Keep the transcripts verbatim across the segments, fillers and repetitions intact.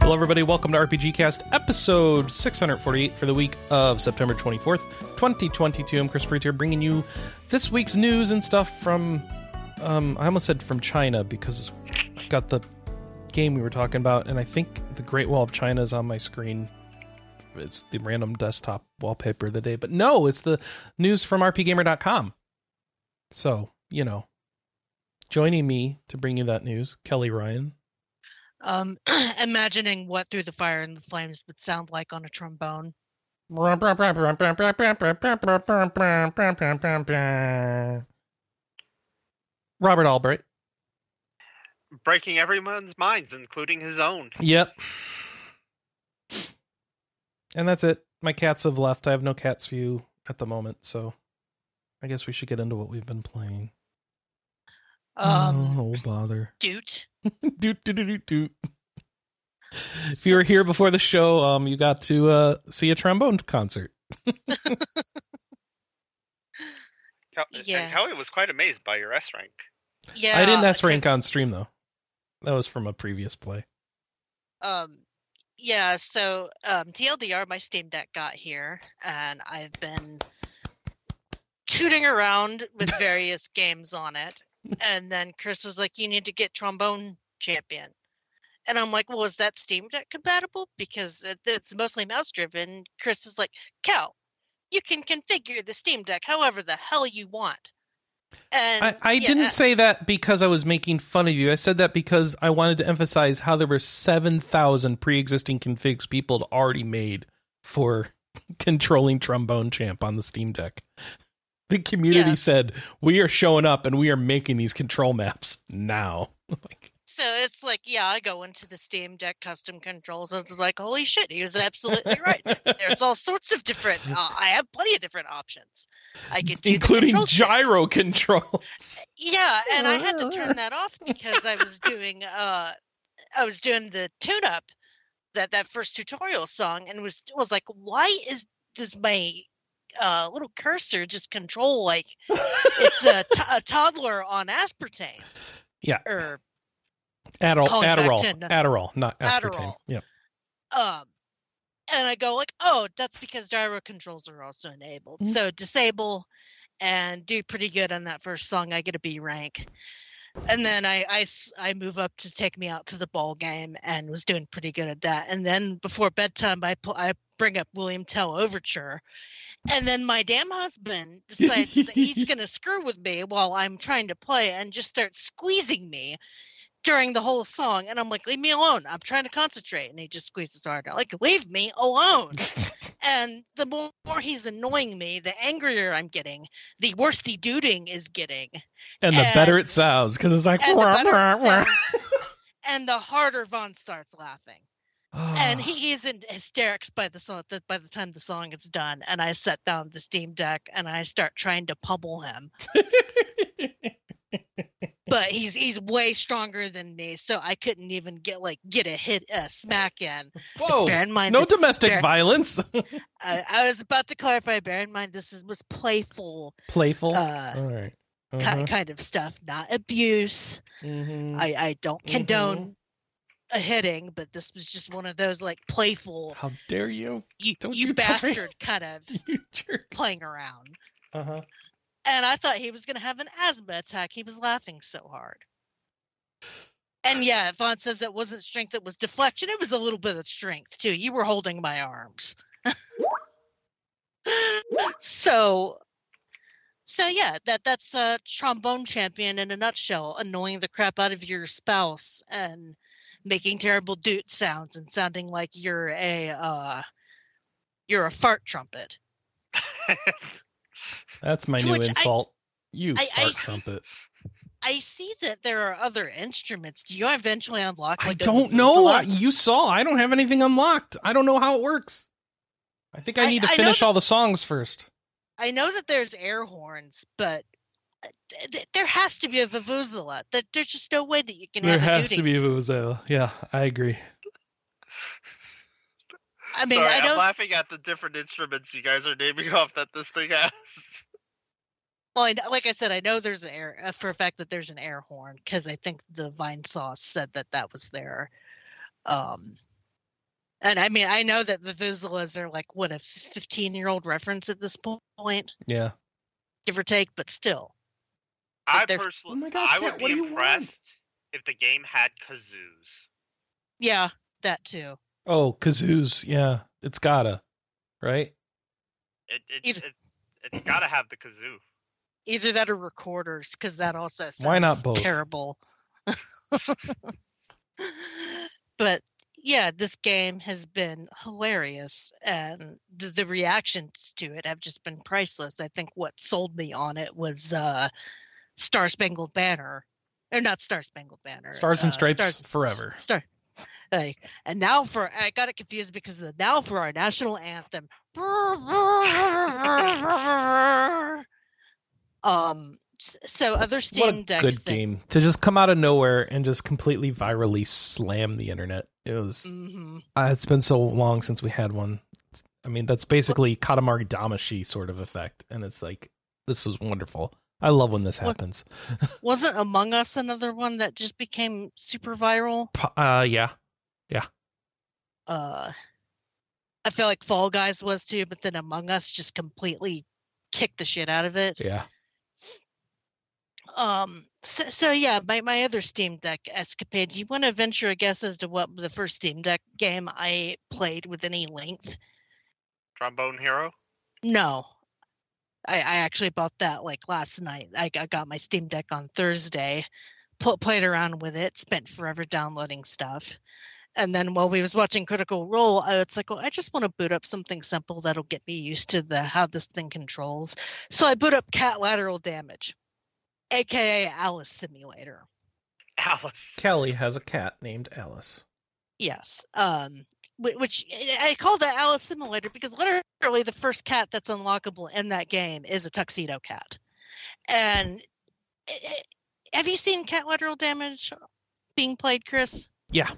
Hello, everybody. Welcome to R P G Cast, episode six forty-eight for the week of September twenty-fourth, twenty twenty-two. I'm Chris Breiter, bringing you this week's news and stuff from... Um, I almost said from China because I've got the game we were talking about, and I think the Great Wall of China is on my screen. It's the random desktop wallpaper of the day, but no, it's the news from r p gamer dot com. So, you know, joining me to bring you that news, Kelly Ryan. Um, imagining what Through the Fire and the Flames would sound like on a trombone. Robert Albright. Breaking everyone's minds, including his own. Yep. And that's it. My cats have left. I have no cat's view at the moment, so I guess we should get into what we've been playing. Um, oh, bother. Doot. doot, doot, doot, doot. If you were here before the show, um, you got to uh, see a trombone concert. Yeah. And Kelly was quite amazed by your S rank. Yeah, I didn't S rank on stream, though. That was from a previous play. Um, yeah, so um, T L D R, my Steam Deck got here, and I've been tooting around with various games on it, and then Chris was like, you need to get Trombone Champion. And I'm like, well, is that Steam Deck compatible? Because it's mostly mouse-driven. Chris is like, Cal, you can configure the Steam Deck however the hell you want. And, I, I yeah. didn't say that because I was making fun of you. I said that because I wanted to emphasize how there were seven thousand pre-existing configs people had already made for controlling Trombone Champ on the Steam Deck. The community yes. said, we are showing up and we are making these control maps now. Like, so it's like, yeah, I go into the Steam Deck custom controls and it's like, holy shit, he was absolutely right. There's all sorts of different, uh, I have plenty of different options. I could do Including the gyro thing. controls. Yeah, and I had to turn that off because I was doing uh, I was doing the tune-up, that, that first tutorial song, and was was like, why is this my... Uh, little cursor just control like it's a, t- a toddler on aspartame. Yeah. Or Adderall. Adderall. To, no, Adderall, not aspartame. Adderall. Yep. Um, and I go like, oh, that's because gyro controls are also enabled. Mm-hmm. So disable and do pretty good on that first song. I get a B rank. And then I, I, I move up to Take Me Out to the Ball Game and was doing pretty good at that. And then before bedtime, I, pl- I bring up William Tell Overture. And then my damn husband decides that he's going to screw with me while I'm trying to play and just start squeezing me during the whole song. And I'm like, leave me alone. I'm trying to concentrate. And he just squeezes hard. I'm like, leave me alone. And the more he's annoying me, the angrier I'm getting, the worse the duding is getting. And, and the better it sounds, because it's like, and, wah, the wah, wah, wah. Sounds, and the harder Vaughn starts laughing. And he is in hysterics by the song, by the time the song is done, and I set down the Steam Deck and I start trying to pummel him. But he's he's way stronger than me, so I couldn't even get like get a hit a smack in. Whoa! Bear in mind, no that, domestic bear, violence. I, I was about to clarify. Bear in mind, this is, was playful, playful, uh, all right, uh-huh. kind, kind of stuff, not abuse. Mm-hmm. I I don't condone. Mm-hmm. A hitting, but this was just one of those like playful. How dare you? You, Don't you, you bastard! Kind of you jerk. Playing around. Uh huh. And I thought he was gonna have an asthma attack. He was laughing so hard. And yeah, Vaughn says it wasn't strength; it was deflection. It was a little bit of strength too. You were holding my arms. so, so yeah, that that's a Trombone Champion in a nutshell. Annoying the crap out of your spouse and making terrible doot sounds and sounding like you're a uh, you're a fart trumpet. That's my to new insult. I, you I, fart I see, trumpet. I see that there are other instruments. Do you eventually unlock? Like, I don't know. I, you saw. I don't have anything unlocked. I don't know how it works. I think I need I, to finish that, all the songs first. I know that there's air horns, but there has to be a vuvuzela. There's just no way that you can there have a duty. There has to be a vuvuzela. Yeah, I agree. I mean, Sorry, I don't... I'm laughing at the different instruments you guys are naming off that this thing has. Well, I, like I said, I know there's an air, for a fact that there's an air horn, because I think the Vine Sauce said that that was there. Um, and I mean, I know that the Vuzulas are like, what, a fifteen-year-old reference at this point? Yeah. Give or take, but still. I personally, oh my gosh, I would Kat, be impressed if the game had kazoos. Yeah, that too. Oh, kazoos, yeah. It's gotta, right? It, it, Either, it, it's gotta have the kazoo. Either that or recorders, because that also sounds Why not both? Terrible. But yeah, this game has been hilarious, and the, the reactions to it have just been priceless. I think what sold me on it was uh, Star Spangled Banner, or not Star Spangled Banner. Stars and uh, Stripes Stars, forever. Star, like, and now for I got it confused because the, now for our national anthem. um. So other Steam Deck good thing. Game to just come out of nowhere and just completely virally slam the internet. It was. Mm-hmm. Uh, it's been so long since we had one. I mean, that's basically well, Katamari Damacy sort of effect, and it's like this was wonderful. I love when this happens. Wasn't Among Us another one that just became super viral? Uh, yeah, yeah. Uh, I feel like Fall Guys was too, but then Among Us just completely kicked the shit out of it. Yeah. Um. So, so yeah, my, my other Steam Deck escapade. Do you want to venture a guess as to what the first Steam Deck game I played with any length? Trombone Hero? No. I, I actually bought that like last night. I, I got my Steam Deck on Thursday, put, played around with it, spent forever downloading stuff. And then while we was watching Critical Role, I was like, well, I just want to boot up something simple that'll get me used to the how this thing controls. So I boot up Catlateral Damage, a k a. Alice Simulator. Alice. Kelly has a cat named Alice. Yes. Um, which I call that Alice Simulator because literally the first cat that's unlockable in that game is a tuxedo cat. And have you seen Catlateral Damage being played, Chris? Yeah.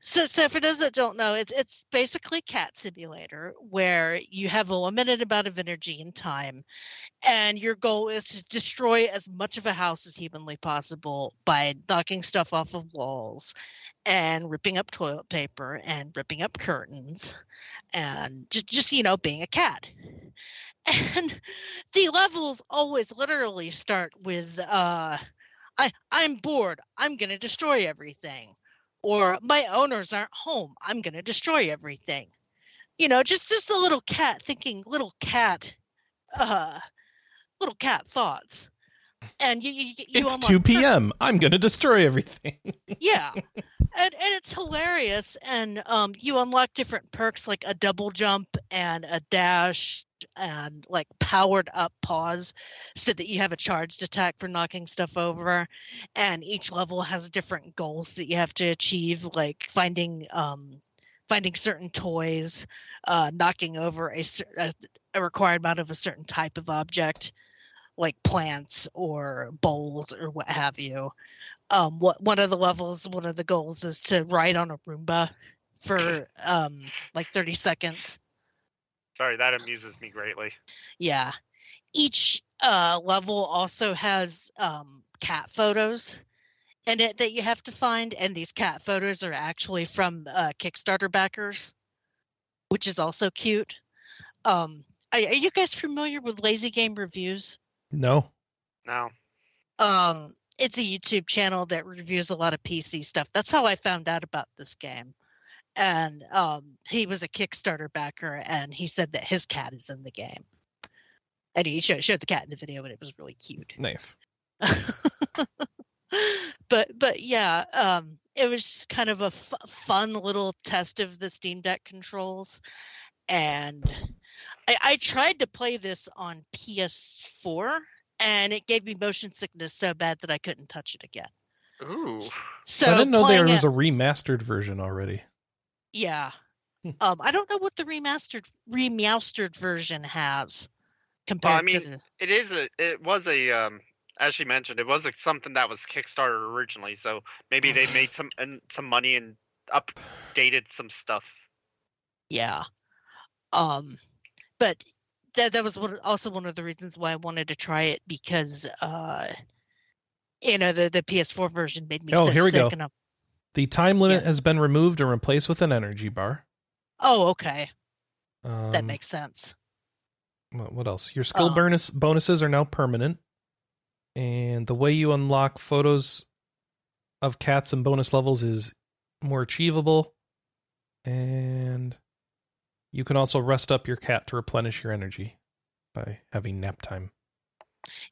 So, so for those that don't know, it's it's basically Cat Simulator where you have a limited amount of energy and time, and your goal is to destroy as much of a house as humanly possible by knocking stuff off of walls, and ripping up toilet paper, and ripping up curtains, and just, just you know, being a cat. And the levels always literally start with, uh, I I'm bored. I'm gonna destroy everything. Or my owners aren't home. I'm going to destroy everything. You know, just, just a little cat thinking little cat, uh, little cat thoughts. And you, you, you it's two p.m. Her. I'm going to destroy everything. Yeah. And, and it's hilarious. And um, you unlock different perks like a double jump and a dash and like powered up paws so that you have a charged attack for knocking stuff over. And each level has different goals that you have to achieve, like finding um, finding certain toys, uh, knocking over a, a required amount of a certain type of object, like plants or bowls or what have you. Um, what one of the levels, one of the goals is to ride on a Roomba for um, like thirty seconds. Sorry, that amuses me greatly. Yeah. Each uh, level also has um, cat photos in it that you have to find, and these cat photos are actually from uh, Kickstarter backers, which is also cute. Um, are, are you guys familiar with Lazy Game Reviews? No. No. Um, it's a YouTube channel that reviews a lot of P C stuff. That's how I found out about this game. And um, he was a Kickstarter backer, and he said that his cat is in the game. And he showed, showed the cat in the video, and it was really cute. Nice. but but yeah, um, it was just kind of a f- fun little test of the Steam Deck controls. And I, I tried to play this on P S four, and it gave me motion sickness so bad that I couldn't touch it again. Ooh. So I didn't know there was a remastered version already. Yeah. Um, I don't know what the remastered remastered version has compared well, I mean, to the... it is a it was a um, as she mentioned, it was a, something that was Kickstarter originally, so maybe they made some and some money and updated some stuff. yeah. Um, but that that was what, also one of the reasons why I wanted to try it, because uh, you know, the the P S four version made me oh, so here we sick. Go. And I'm, the time limit yeah. has been removed and replaced with an energy bar. Oh, okay. Um, that makes sense. What else? Your skill um, bonus bonuses are now permanent. And the way you unlock photos of cats and bonus levels is more achievable. And you can also rest up your cat to replenish your energy by having nap time.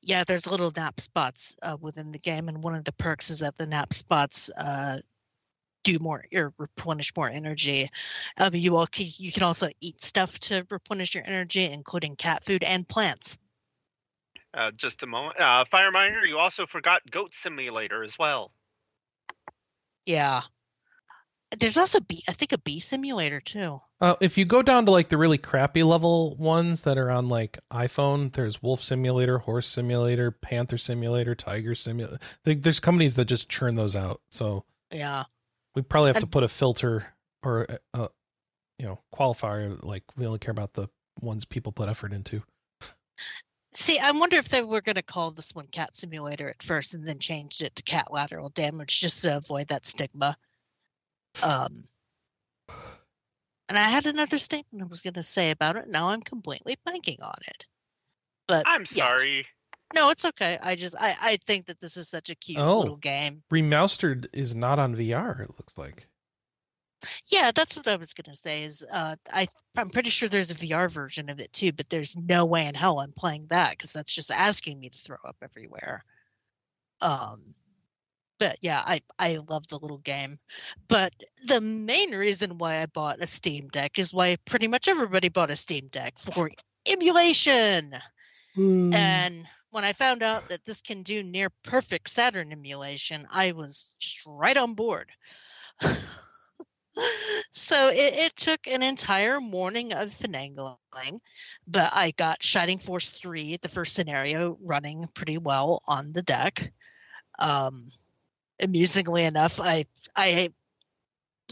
Yeah, there's little nap spots uh, within the game, and one of the perks is that the nap spots uh, do more or replenish more energy. Um, you all can, you can also eat stuff to replenish your energy, including cat food and plants. Uh, just a moment. Uh, Fire Miner, you also forgot Goat Simulator as well. Yeah. There's also, bee, I think, a bee simulator, too. Uh, if you go down to, like, the really crappy level ones that are on, like, iPhone, there's Wolf Simulator, Horse Simulator, Panther Simulator, Tiger Simulator. There's companies that just churn those out. So yeah, we probably have and, to put a filter or, a, a, you know, qualifier. Like, we only care about the ones people put effort into. See, I wonder if they were going to call this one Cat Simulator at first and then changed it to Catlateral Damage just to avoid that stigma. Um, and I had another statement I was going to say about it. Now I'm completely blanking on it. But I'm yeah. sorry. No, it's okay. I just I, I think that this is such a cute oh, little game. Remastered is not on V R. It looks like. Yeah, that's what I was going to say. Is uh, I I'm pretty sure there's a V R version of it too, but there's no way in hell I'm playing that because that's just asking me to throw up everywhere. Um. But yeah, I, I love the little game. But the main reason why I bought a Steam Deck is why pretty much everybody bought a Steam Deck for emulation. Mm. And when I found out that this can do near perfect Saturn emulation, I was just right on board. So it, it took an entire morning of finagling, but I got Shining Force three, the first scenario, running pretty well on the deck. Um... Amusingly enough, I, I,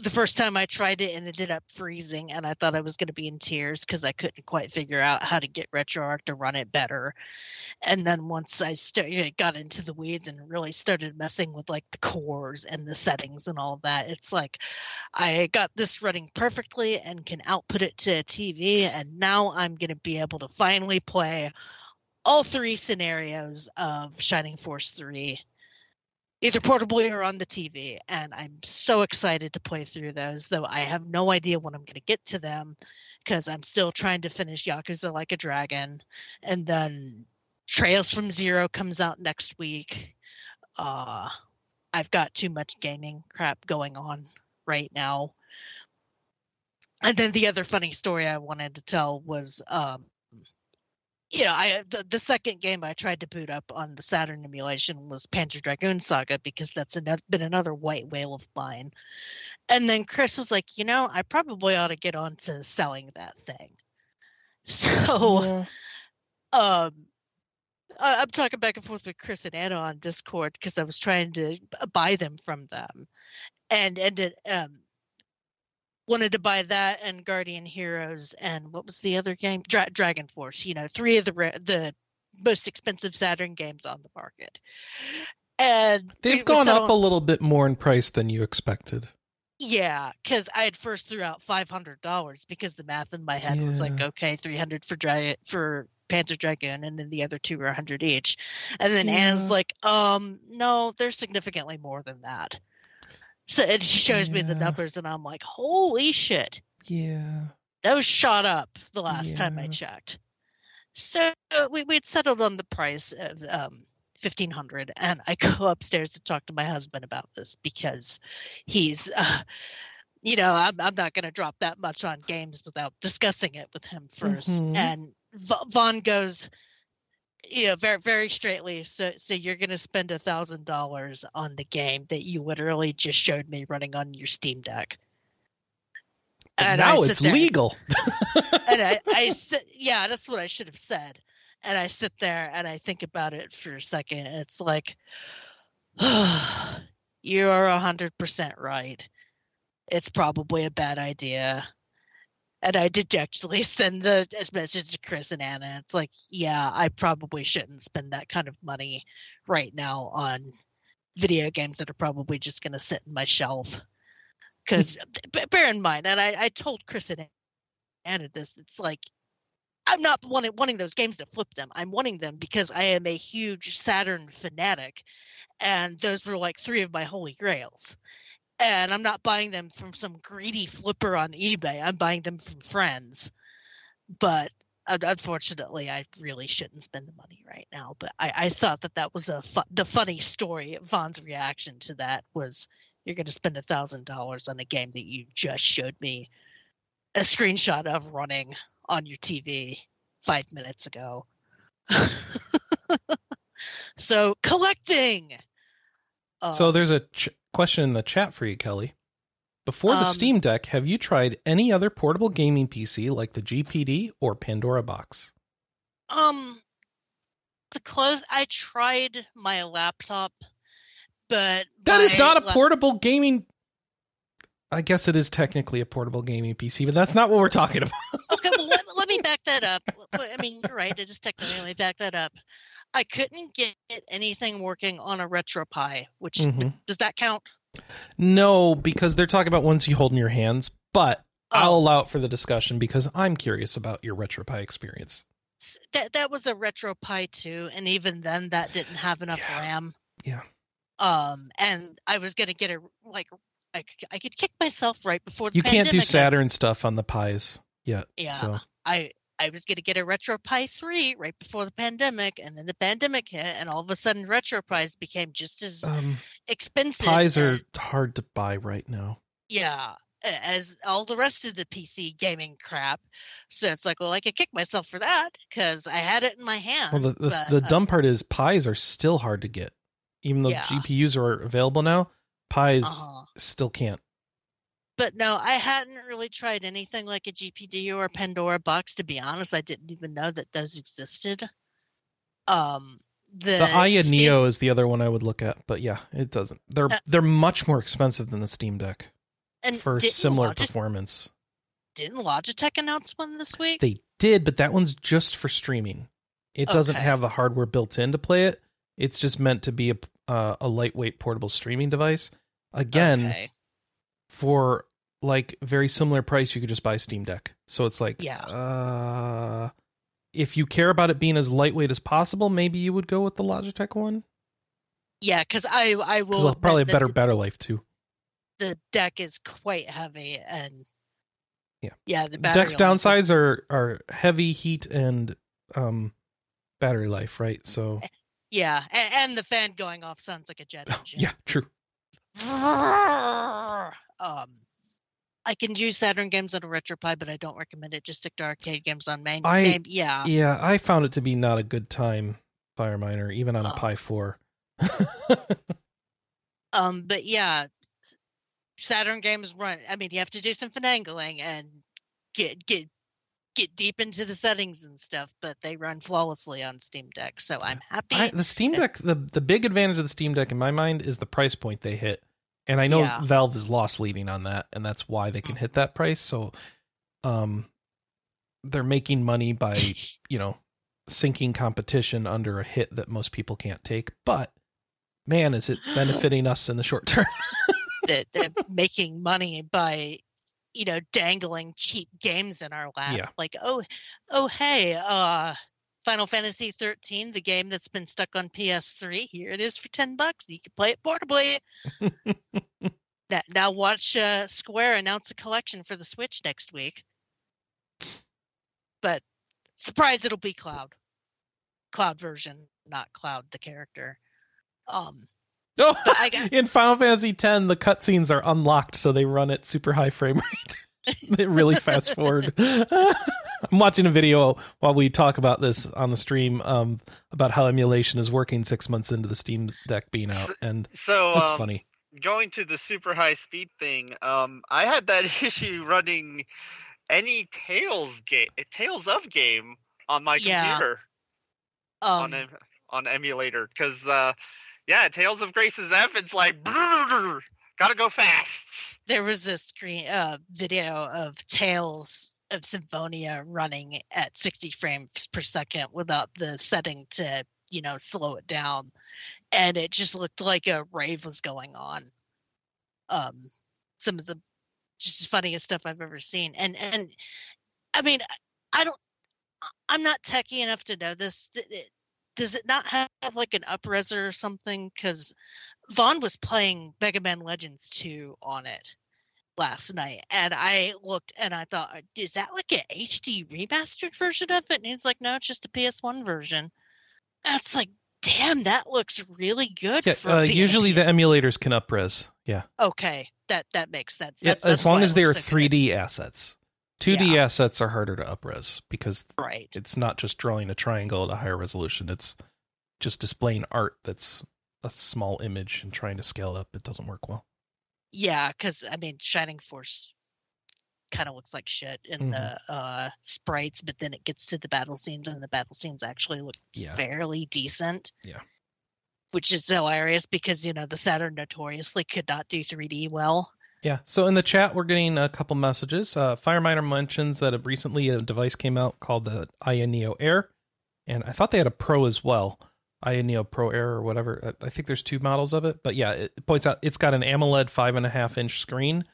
the first time I tried it and it ended up freezing, and I thought I was going to be in tears because I couldn't quite figure out how to get RetroArch to run it better. And then once I st- you know, got into the weeds and really started messing with like the cores and the settings and all that, it's like I got this running perfectly and can output it to a T V, and now I'm going to be able to finally play all three scenarios of Shining Force three. Either portably or on the T V, and I'm so excited to play through those, though I have no idea when I'm going to get to them, because I'm still trying to finish Yakuza Like a Dragon, and then Trails from Zero comes out next week. Uh, I've got too much gaming crap going on right now. And then the other funny story I wanted to tell was... Um, You know, I the, the second game I tried to boot up on the Saturn emulation was Panzer Dragoon Saga, because that's another, been another white whale of mine. And then Chris was like, you know, I probably ought to get on to selling that thing. So yeah. um, I, I'm talking back and forth with Chris and Anna on Discord because I was trying to buy them from them. And ended um, wanted to buy that and Guardian Heroes and what was the other game? Dra- Dragon Force, you know, three of the re- the most expensive Saturn games on the market. And they've gone up on- a little bit more in price than you expected. Yeah, because I had first threw out five hundred dollars because the math in my head yeah. was like, okay, three hundred dollars for dra- for Panzer Dragoon, and then the other two were one hundred dollars each. And then yeah. Anna's like, um, no, they're significantly more than that. So it shows yeah. me the numbers, and I'm like, holy shit. Yeah. That was shot up the last yeah. time I checked. So we, we'd settled on the price of um, fifteen hundred dollars, and I go upstairs to talk to my husband about this because he's, uh, you know, I'm, I'm not going to drop that much on games without discussing it with him first. Mm-hmm. And Va- Vaughn goes... You know, very, very straightly. So, so you're going to spend a thousand dollars on the game that you literally just showed me running on your Steam Deck. And now it's there, legal. and I, I sit, yeah, that's what I should have said. And I sit there and I think about it for a second. It's like, oh, you are a hundred percent right. It's probably a bad idea. And I dejectedly send the message to Chris and Anna. It's like, yeah, I probably shouldn't spend that kind of money right now on video games that are probably just going to sit in my shelf. Because bear in mind, and I, I told Chris and Anna this, it's like, I'm not wanting, wanting those games to flip them. I'm wanting them because I am a huge Saturn fanatic. And those were like three of my holy grails. And I'm not buying them from some greedy flipper on eBay. I'm buying them from friends. But uh, unfortunately, I really shouldn't spend the money right now. But I, I thought that that was a fu- the funny story. Von's reaction to that was, you're going to spend one thousand dollars on a game that you just showed me a screenshot of running on your T V five minutes ago. So, collecting! Um, so there's a... Ch- question in the chat for you, Kelly. Before the um, Steam Deck, have you tried any other portable gaming P C like the G P D or Pandora Box? Um, to close, I tried my laptop, but... That is not a la- portable gaming... I guess it is technically a portable gaming P C, but that's not what we're talking about. Okay, well, let, let me back that up. I mean, you're right. It is technically... Let me back that up. I couldn't get anything working on a RetroPie, which mm-hmm. does that count? No, because they're talking about ones you hold in your hands, but oh. I'll allow it for the discussion because I'm curious about your RetroPie experience. That that was a RetroPie two, and even then that didn't have enough yeah. RAM. Yeah. Um, and I was going to get a, like, I, I could kick myself right before the you pandemic. You can't do Saturn and... stuff on the Pies yet. Yeah. So. I... I was going to get a RetroPie three right before the pandemic, and then the pandemic hit, and all of a sudden RetroPies became just as um, expensive. Pies are hard to buy right now. Yeah, as all the rest of the P C gaming crap. So it's like, well, I could kick myself for that because I had it in my hand. Well, the, the, but, the dumb uh, part is Pies are still hard to get. Even though yeah. G P Us are available now, Pies uh-huh. still can't. But no, I hadn't really tried anything like a G P D or a Pandora Box. To be honest, I didn't even know that those existed. Um, the, the Aya Steam... Neo is the other one I would look at, but yeah, it doesn't. They're uh, they're much more expensive than the Steam Deck and for similar Logitech, performance. Didn't Logitech announce one this week? They did, but that one's just for streaming. It okay. doesn't have the hardware built in to play it. It's just meant to be a uh, a lightweight portable streaming device. Again, okay. for like very similar price, you could just buy Steam Deck. So it's like, yeah. uh, if you care about it being as lightweight as possible, maybe you would go with the Logitech one. Yeah, because I, I will probably a better, the, better life too. The Deck is quite heavy, and yeah, yeah. The Deck's downsides is... are are heavy, heat, and um, battery life, right? So yeah, and, and the fan going off sounds like a jet engine. Yeah, true. Um. I can do Saturn games on a RetroPie, but I don't recommend it. Just stick to arcade games on main. I, main yeah. Yeah, I found it to be not a good time, Fireminer, even on a oh. Pi four. um, but yeah, Saturn games run. I mean, you have to do some finagling and get get get deep into the settings and stuff, but they run flawlessly on Steam Deck, so I'm happy. I, the Steam Deck, the, the big advantage of the Steam Deck in my mind is the price point they hit. And I know yeah. Valve is loss leading on that, and that's why they can hit that price. So um, they're making money by, you know, sinking competition under a hit that most people can't take. But, man, is it benefiting us in the short term? they're, they're making money by, you know, dangling cheap games in our lap. Yeah. Like, oh, oh, hey, uh, Final Fantasy thirteen, the game that's been stuck on P S three. Here it is for ten bucks. You can play it portably. now, now watch uh, Square announce a collection for the Switch next week. But surprise, it'll be Cloud. Cloud version, not Cloud the character. Um, oh, I got- in Final Fantasy X, the cutscenes are unlocked, so they run at super high frame rate. They really fast forward. I'm watching a video while we talk about this on the stream um, about how emulation is working six months into the Steam Deck being out, and so it's um, funny. Going to the super high speed thing, um, I had that issue running any Tales game, Tales of game on my yeah. computer um, on em- on emulator because uh, yeah, Tales of Grace's F. It's like gotta go fast. There was a screen uh, video of Tales of Symphonia running at sixty frames per second without the setting to, you know, slow it down. And it just looked like a rave was going on. Um, some of the just funniest stuff I've ever seen. And, and I mean, I don't, I'm not techie enough to know this. Does it not have like an up-reser or something? Because Vaughn was playing Mega Man Legends two on it last night, and I looked and I thought, is that like an H D remastered version of it? And he's like, no, it's just a P S one version. That's like, damn, that looks really good. Yeah, for uh, usually the emulators can up-res. Yeah. Okay, that that makes sense. That's, yeah, that's as long as they are three D assets. two D yeah. assets are harder to up-res because right. it's not just drawing a triangle at a higher resolution. It's just displaying art that's a small image and trying to scale it up. It doesn't work well. Yeah, because, I mean, Shining Force kind of looks like shit in mm-hmm. the uh, sprites, but then it gets to the battle scenes, and the battle scenes actually look yeah. fairly decent. Yeah. Which is hilarious because, you know, the Saturn notoriously could not do three D well. Yeah, so in the chat, we're getting a couple messages. Uh, Fireminer mentions that recently a device came out called the Aya Neo Air, and I thought they had a Pro as well. Aya Neo Pro Air or whatever. I think there's two models of it, but yeah, it points out it's got an AMOLED five point five inch screen,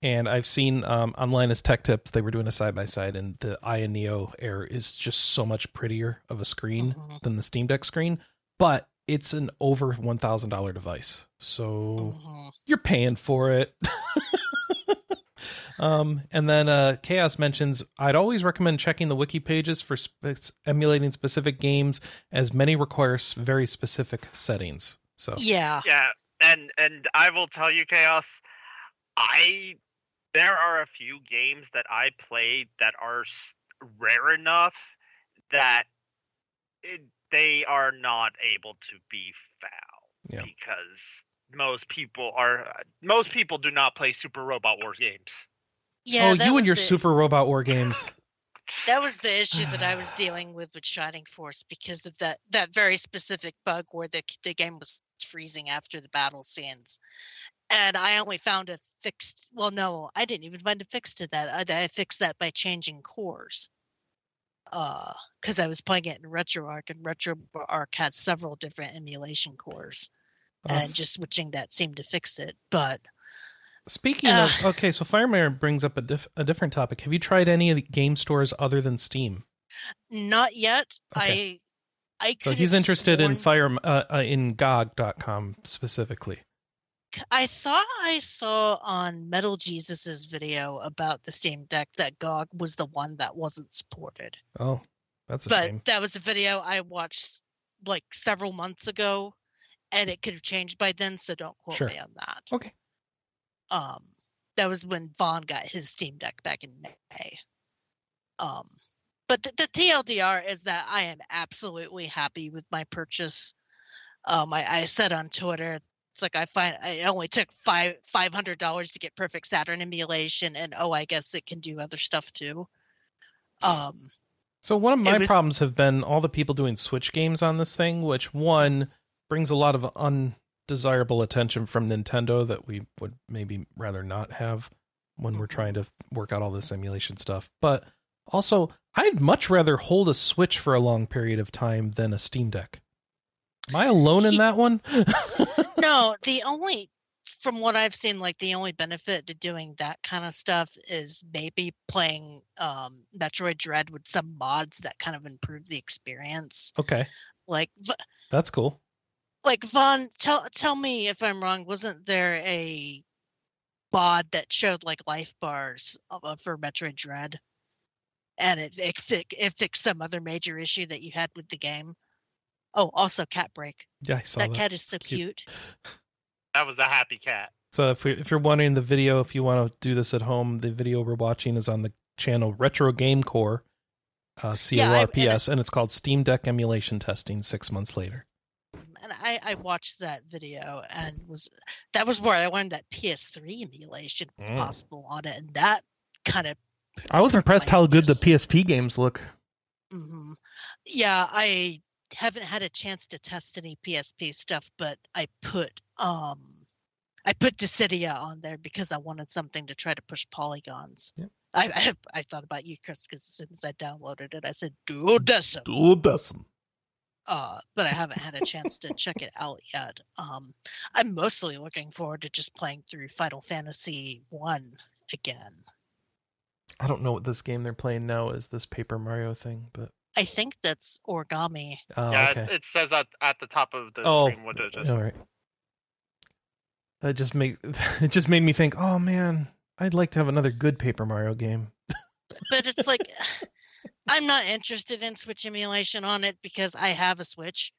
and I've seen um, online as Tech Tips, they were doing a side-by-side, and the Aya Neo Air is just so much prettier of a screen mm-hmm. than the Steam Deck screen, but it's an over one thousand dollars device, so mm-hmm. you're paying for it. um, and then uh, Chaos mentions, I'd always recommend checking the wiki pages for sp- emulating specific games, as many require very specific settings. So yeah, yeah, and and I will tell you, Chaos, I there are a few games that I played that are rare enough that it, they are not able to be found yeah. because most people are most people do not play Super Robot Wars games. Yeah, oh, you and your the, Super Robot War games. That was the issue that I was dealing with with Shining Force because of that that very specific bug where the the game was freezing after the battle scenes, and I only found a fix. Well, no, I didn't even find a fix to that. I, I fixed that by changing cores. Uh, because I was playing it in RetroArch, and RetroArch has several different emulation cores, oh. and just switching that seemed to fix it. But speaking uh, of, okay, so Firemire brings up a, diff, a different topic. Have you tried any of the game stores other than Steam? Not yet. Okay. I, I. So he's interested sworn... in Fire uh, uh, in G O G dot com specifically. I thought I saw on Metal Jesus's video about the Steam Deck that G O G was the one that wasn't supported. Oh, that's a but shame. That was a video I watched like several months ago, and it could have changed by then, so don't quote sure. me on that. Okay. Um, that was when Vaughn got his Steam Deck back in May. Um, but the, the T L D R is that I am absolutely happy with my purchase. Um, I, I said on Twitter. It's like I find it only took five five hundred dollars to get perfect Saturn emulation, and oh, I guess it can do other stuff too. Um, so one of my was, problems have been all the people doing Switch games on this thing, which one brings a lot of undesirable attention from Nintendo that we would maybe rather not have when we're trying to work out all this emulation stuff. But also, I'd much rather hold a Switch for a long period of time than a Steam Deck. Am I alone in that one? No, the only, from what I've seen, like the only benefit to doing that kind of stuff is maybe playing um, Metroid Dread with some mods that kind of improve the experience. Okay. Like that's cool. Like Vaughn, tell tell me if I'm wrong. Wasn't there a mod that showed like life bars for Metroid Dread, and it it, it fixed some other major issue that you had with the game? Oh, also Cat Break. Yeah, I saw that. That cat is so cute. cute. That was a happy cat. So if, we, if you're wondering the video, if you want to do this at home, the video we're watching is on the channel Retro Game Core, uh, C O R P S, yeah, I, and, and it's called Steam Deck Emulation Testing Six Months Later. And I, I watched that video, and was that was where I learned that P S three emulation was mm. possible on it, and that kind of... I was impressed how good the P S P games look. Mm-hmm. Yeah, I... haven't had a chance to test any P S P stuff, but I put um I put Dissidia on there because I wanted something to try to push polygons. Yep. I I, I thought about you, Chris, because as soon as I downloaded it, I said duodecim. Duodecim. Uh, but I haven't had a chance to check it out yet. Um, I'm mostly looking forward to just playing through Final Fantasy One again. I don't know what this game they're playing now is, this Paper Mario thing, but I think that's Origami. Oh, yeah, okay. it, it says at at the top of the oh, screen what it is. All right. That just make it just made me think. Oh man, I'd like to have another good Paper Mario game. But, but it's like. I'm not interested in Switch emulation on it because I have a Switch.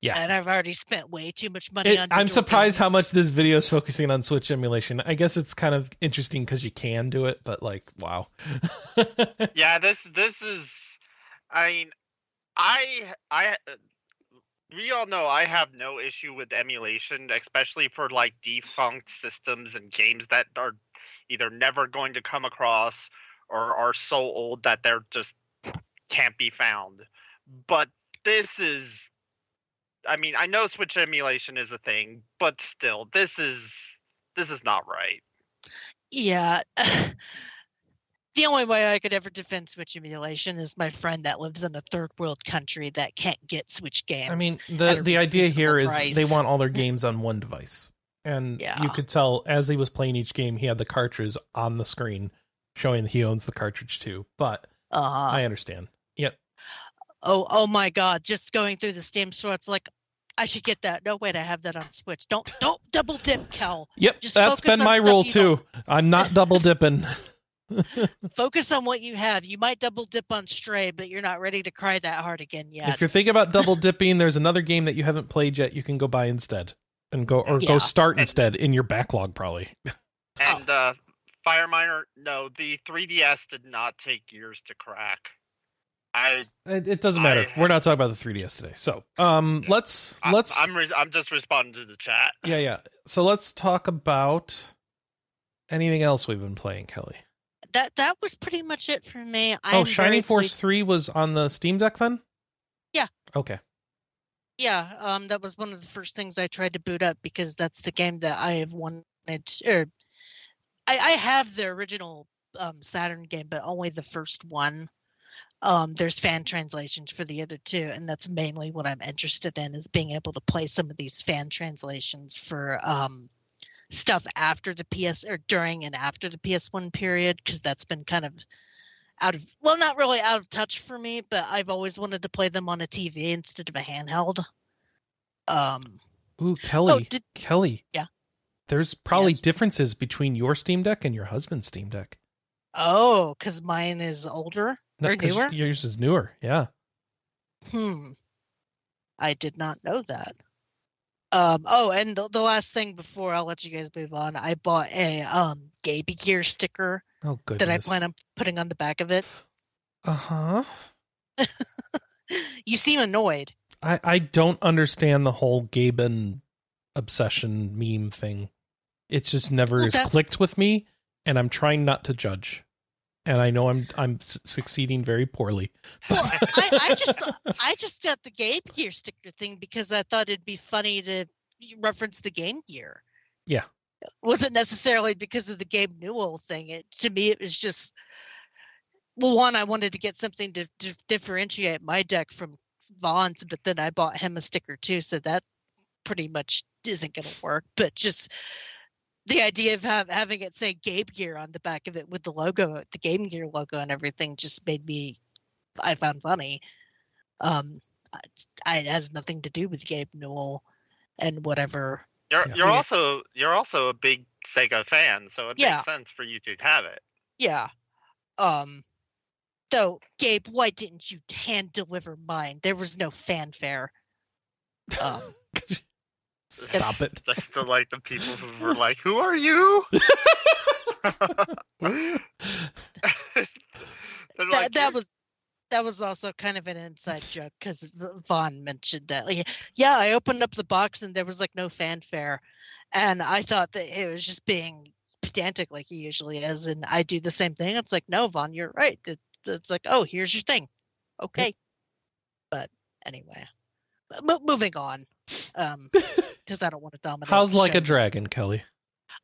Yeah. And I've already spent way too much money it, on digital I'm surprised games. How much this video is focusing on Switch emulation. I guess it's kind of interesting because you can do it, but like, wow. yeah, this this is I mean I I we all know I have no issue with emulation, especially for like defunct systems and games that are either never going to come across or are so old that they're just can't be found. But this is, I mean, I know Switch emulation is a thing, but still, this is this is not right. Yeah. The only way I could ever defend Switch emulation is my friend that lives in a third world country that can't get Switch games. I mean, the the idea here is they want all their games on one device. And yeah. You could tell as he was playing each game, he had the cartridges on the screen showing he owns the cartridge too. But Uh-huh. I understand. Yep. Oh, oh my God! Just going through the Steam store, it's like I should get that. No, wait, I have that on Switch. Don't, don't double dip, Cal. Yep, just that's been my rule too. Don't... I'm not double dipping. Focus on what you have. You might double dip on Stray, but you're not ready to cry that hard again yet. If you're thinking about double dipping, there's another game that you haven't played yet. You can go buy instead, and go or yeah. go start and, instead in your backlog probably. And oh. uh. Fireminer, no, the three D S did not take years to crack. I it, it doesn't matter. I, We're not talking about the three D S today. So, um, yeah, let's I, let's. I'm re- I'm just responding to the chat. Yeah, yeah. So let's talk about anything else we've been playing, Kelly. That that was pretty much it for me. I'm oh, Shining Force three was on the Steam Deck then? Yeah. Okay. Yeah, um, that was one of the first things I tried to boot up because that's the game that I have wanted. Or, I have the original um, Saturn game, but only the first one. Um, there's fan translations for the other two, and that's mainly what I'm interested in, is being able to play some of these fan translations for um, stuff after the P S, or during and after the P S one period, because that's been kind of out of, well, not really out of touch for me, but I've always wanted to play them on a T V instead of a handheld. Um, Ooh, Kelly. Oh, did, Kelly. Yeah. There's probably yes. differences between your Steam Deck and your husband's Steam Deck. Oh, because mine is older no, or newer? Yours is newer, yeah. Hmm. I did not know that. Um. Oh, and the, the last thing before I'll let you guys move on, I bought a um Gaby Gear sticker oh, that I plan on putting on the back of it. Uh-huh. You seem annoyed. I, I don't understand the whole Gaben obsession meme thing. It's just never well, is clicked with me, and I'm trying not to judge, and I know I'm I'm su- succeeding very poorly. Well, I, I just I just got the Game Gear sticker thing because I thought it'd be funny to reference the Game Gear. Yeah, it wasn't necessarily because of the Gabe Newell thing. It to me it was just well, one I wanted to get something to, to differentiate my deck from Vaughn's, but then I bought him a sticker too, so that pretty much isn't going to work, but just the idea of have, having it say Game Gear on the back of it with the logo, the Game Gear logo and everything just made me, I found funny. Um, I, it has nothing to do with Gabe Newell and whatever. You're you're yeah. also you're also a big Sega fan, so it yeah. makes sense for you to have it. Yeah. Um. So, Gabe, why didn't you hand deliver mine? There was no fanfare. Um. Stop it. I still like the people who were like, who are you? that, that was that was also kind of an inside joke because Vaughn mentioned that. Like, yeah, I opened up the box and there was like no fanfare. And I thought that it was just being pedantic like he usually is. And I do the same thing. It's like, no, Vaughn, you're right. It's like, oh, here's your thing. Okay. But anyway, M- moving on. Um, because I don't want to dominate. How's Like a Dragon, Kelly?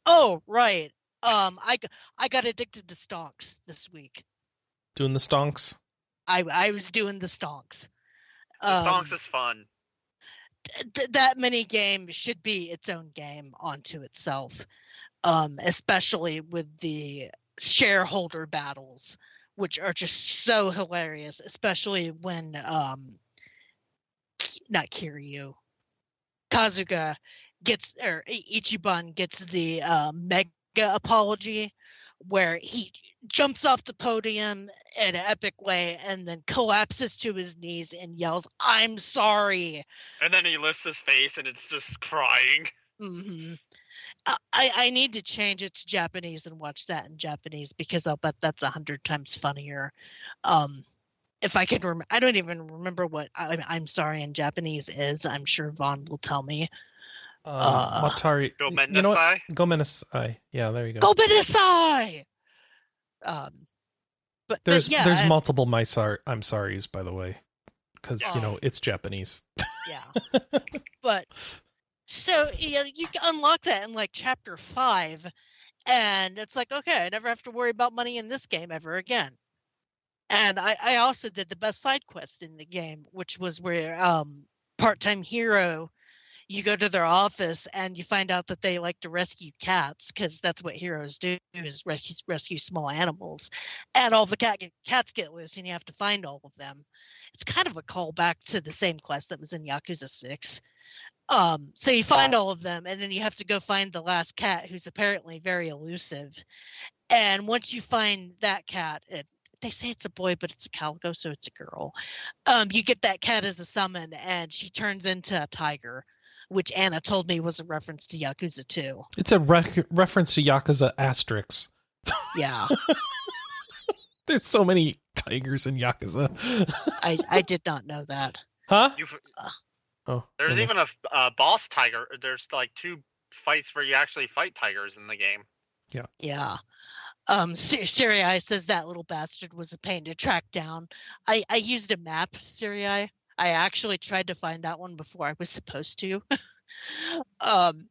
Oh, right. Um, I, I got addicted to stonks this week. Doing the stonks? I I was doing the stonks. The stonks um, is fun. Th- that mini game should be its own game onto itself, um, especially with the shareholder battles, which are just so hilarious, especially when um, not Kiryu, Kazuga gets, or Ichiban gets the uh, mega apology, where he jumps off the podium in an epic way and then collapses to his knees and yells, "I'm sorry." And then he lifts his face and it's just crying. Mm-hmm. I, I need to change it to Japanese and watch that in Japanese, because I'll bet that's a hundred times funnier. Um, if I can remember, I don't even remember what I, I'm sorry in Japanese is. I'm sure Vaughn will tell me. Um, uh, Matari. Go Menasai. You know, go Menasai. Yeah, there you go. Go Menasai. Um, but there's but yeah, there's I, multiple my sorry, I'm sorry's, by the way, because uh, you know it's Japanese. Yeah, but. So you know, you unlock that in like chapter five, and it's like, okay, I never have to worry about money in this game ever again. And I, I also did the best side quest in the game, which was where um, part-time hero, you go to their office and you find out that they like to rescue cats, because that's what heroes do, is rescue, rescue small animals. And all the cat, cats get loose and you have to find all of them. It's kind of a callback to the same quest that was in Yakuza six. Um, so you find all of them, and then you have to go find the last cat, who's apparently very elusive. And once you find that cat, it, they say it's a boy, but it's a calico, so it's a girl. Um, you get that cat as a summon, and she turns into a tiger, which Anna told me was a reference to Yakuza two. It's a re- reference to Yakuza Asterix. Yeah. There's so many tigers in Yakuza. I, I did not know that. Huh? Uh, Oh, there's okay. even a uh, boss tiger. There's like two fights where you actually fight tigers in the game. Yeah. Yeah. Um, Siriai says that little bastard was a pain to track down. I, I used a map, Siriai. I actually tried to find that one before I was supposed to. um,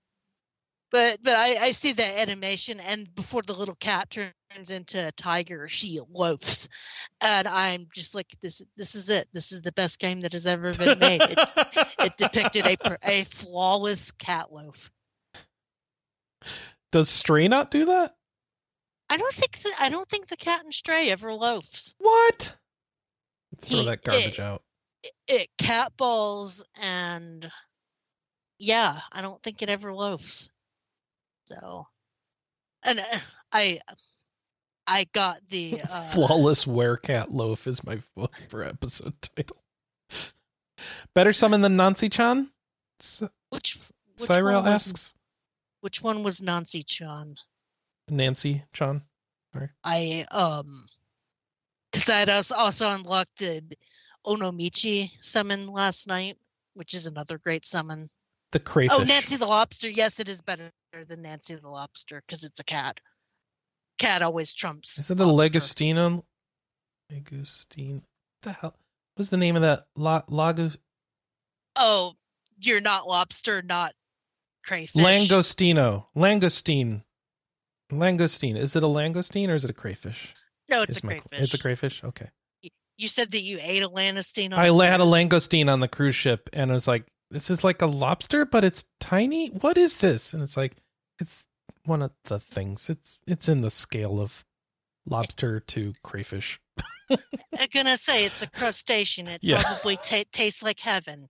But but I, I see that animation, and before the little cat turns into a tiger, she loafs. And I'm just like, this This is it. This is the best game that has ever been made. It, it depicted a, a flawless cat loaf. Does Stray not do that? I don't think the, I don't think the cat in Stray ever loafs. What? Throw he, that garbage it, out. It, it cat balls, and yeah, I don't think it ever loafs. So, and I, I got the uh, flawless werecat loaf is my favorite episode title. Better summon than Nancy-chan. Which, which Cyril asks, was, which one was Nancy-chan? Nancy-chan. Sorry. I um, because I had also unlocked the Onomichi summon last night, which is another great summon. The crayfish. Oh, Nancy the Lobster. Yes, it is better than Nancy the Lobster, because it's a cat. Cat always trumps. Is it a lobster. Lagostino? Lagostino. What the hell? What's the name of that? La- Lagos. Oh, you're not lobster, not crayfish. Langostino. Langostine. Langostine. Is it a langostine or is it a crayfish? No, it's, it's a my, crayfish. It's a crayfish? Okay. You said that you ate a langostine on I the had cruise. a langostine on the cruise ship, and I was like, this is like a lobster, but it's tiny. What is this? And it's like, it's one of the things. It's it's in the scale of lobster to crayfish. I'm gonna say it's a crustacean. It yeah. probably t- tastes like heaven,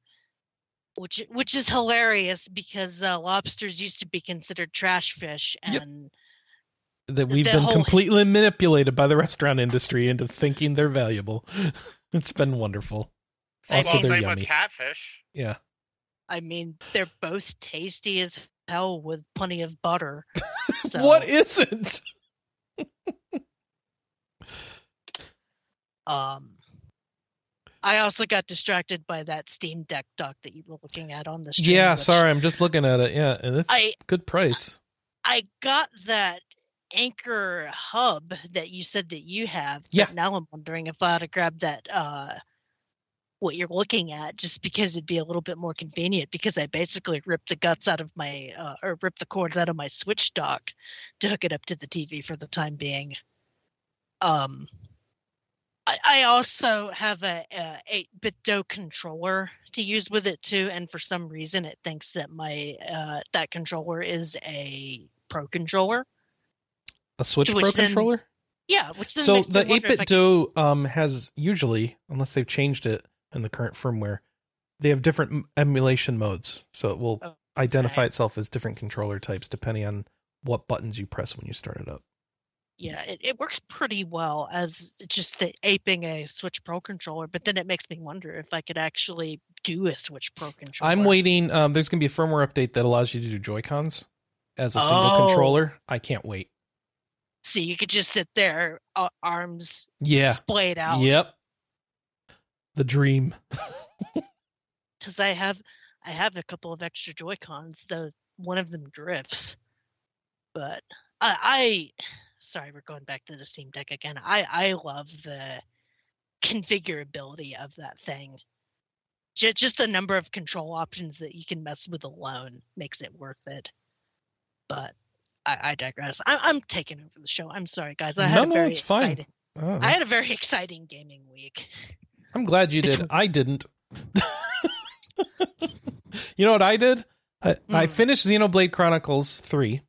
which which is hilarious, because uh, lobsters used to be considered trash fish, and yep. that we've been whole... completely manipulated by the restaurant industry into thinking they're valuable. It's been wonderful. Same also, well, they're same yummy. With catfish. Yeah. I mean, they're both tasty as hell with plenty of butter. So. What isn't? um, I also got distracted by that Steam Deck doc that you were looking at on the stream. Yeah, sorry, I'm just looking at it. Yeah, and it's I, good price. I got that Anchor Hub that you said that you have. Yeah. Now I'm wondering if I ought to grab that. Uh, what you're looking at, just because it'd be a little bit more convenient, because I basically ripped the guts out of my uh, or ripped the cords out of my Switch dock to hook it up to the T V for the time being. Um, I, I also have a, a eight-bit Do controller to use with it too, and for some reason it thinks that my uh, that controller is a Pro controller. A Switch Pro then, controller? Yeah, which then so the eight-bit Do can... um, has usually, unless they've changed it in the current firmware, they have different emulation modes, so it will okay. identify itself as different controller types depending on what buttons you press when you start it up. Yeah, it, it works pretty well as just the aping a Switch Pro controller, but then it makes me wonder if I could actually do a Switch Pro controller. I'm waiting. Um, there's going to be a firmware update that allows you to do Joy-Cons as a oh. single controller. I can't wait. So you could just sit there, uh, arms yeah. splayed out. Yep. The dream. Because I have, I have a couple of extra Joy-Cons, though one of them drifts. But I... I Sorry, we're going back to the Steam Deck again. I, I love the configurability of that thing. Just, just the number of control options that you can mess with alone makes it worth it. But I, I digress. I, I'm taking over the show. I'm sorry, guys. I had no, a very no, it's exciting, fine. Oh. I had a very exciting gaming week. I'm glad you did. I didn't. You know what I did? I, mm. I finished Xenoblade Chronicles three.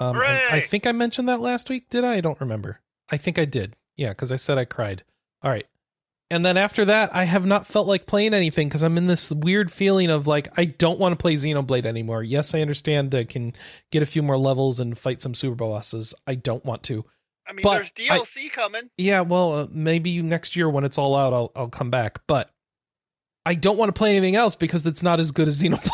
Um, I think I mentioned that last week. Did I? I don't remember. I think I did. Yeah, because I said I cried. All right. And then after that, I have not felt like playing anything because I'm in this weird feeling of like, I don't want to play Xenoblade anymore. Yes, I understand I can get a few more levels and fight some super bosses. I don't want to. I mean, but there's D L C I, coming. Yeah, well, uh, maybe next year when it's all out, I'll, I'll come back. But I don't want to play anything else because it's not as good as Xenoblade.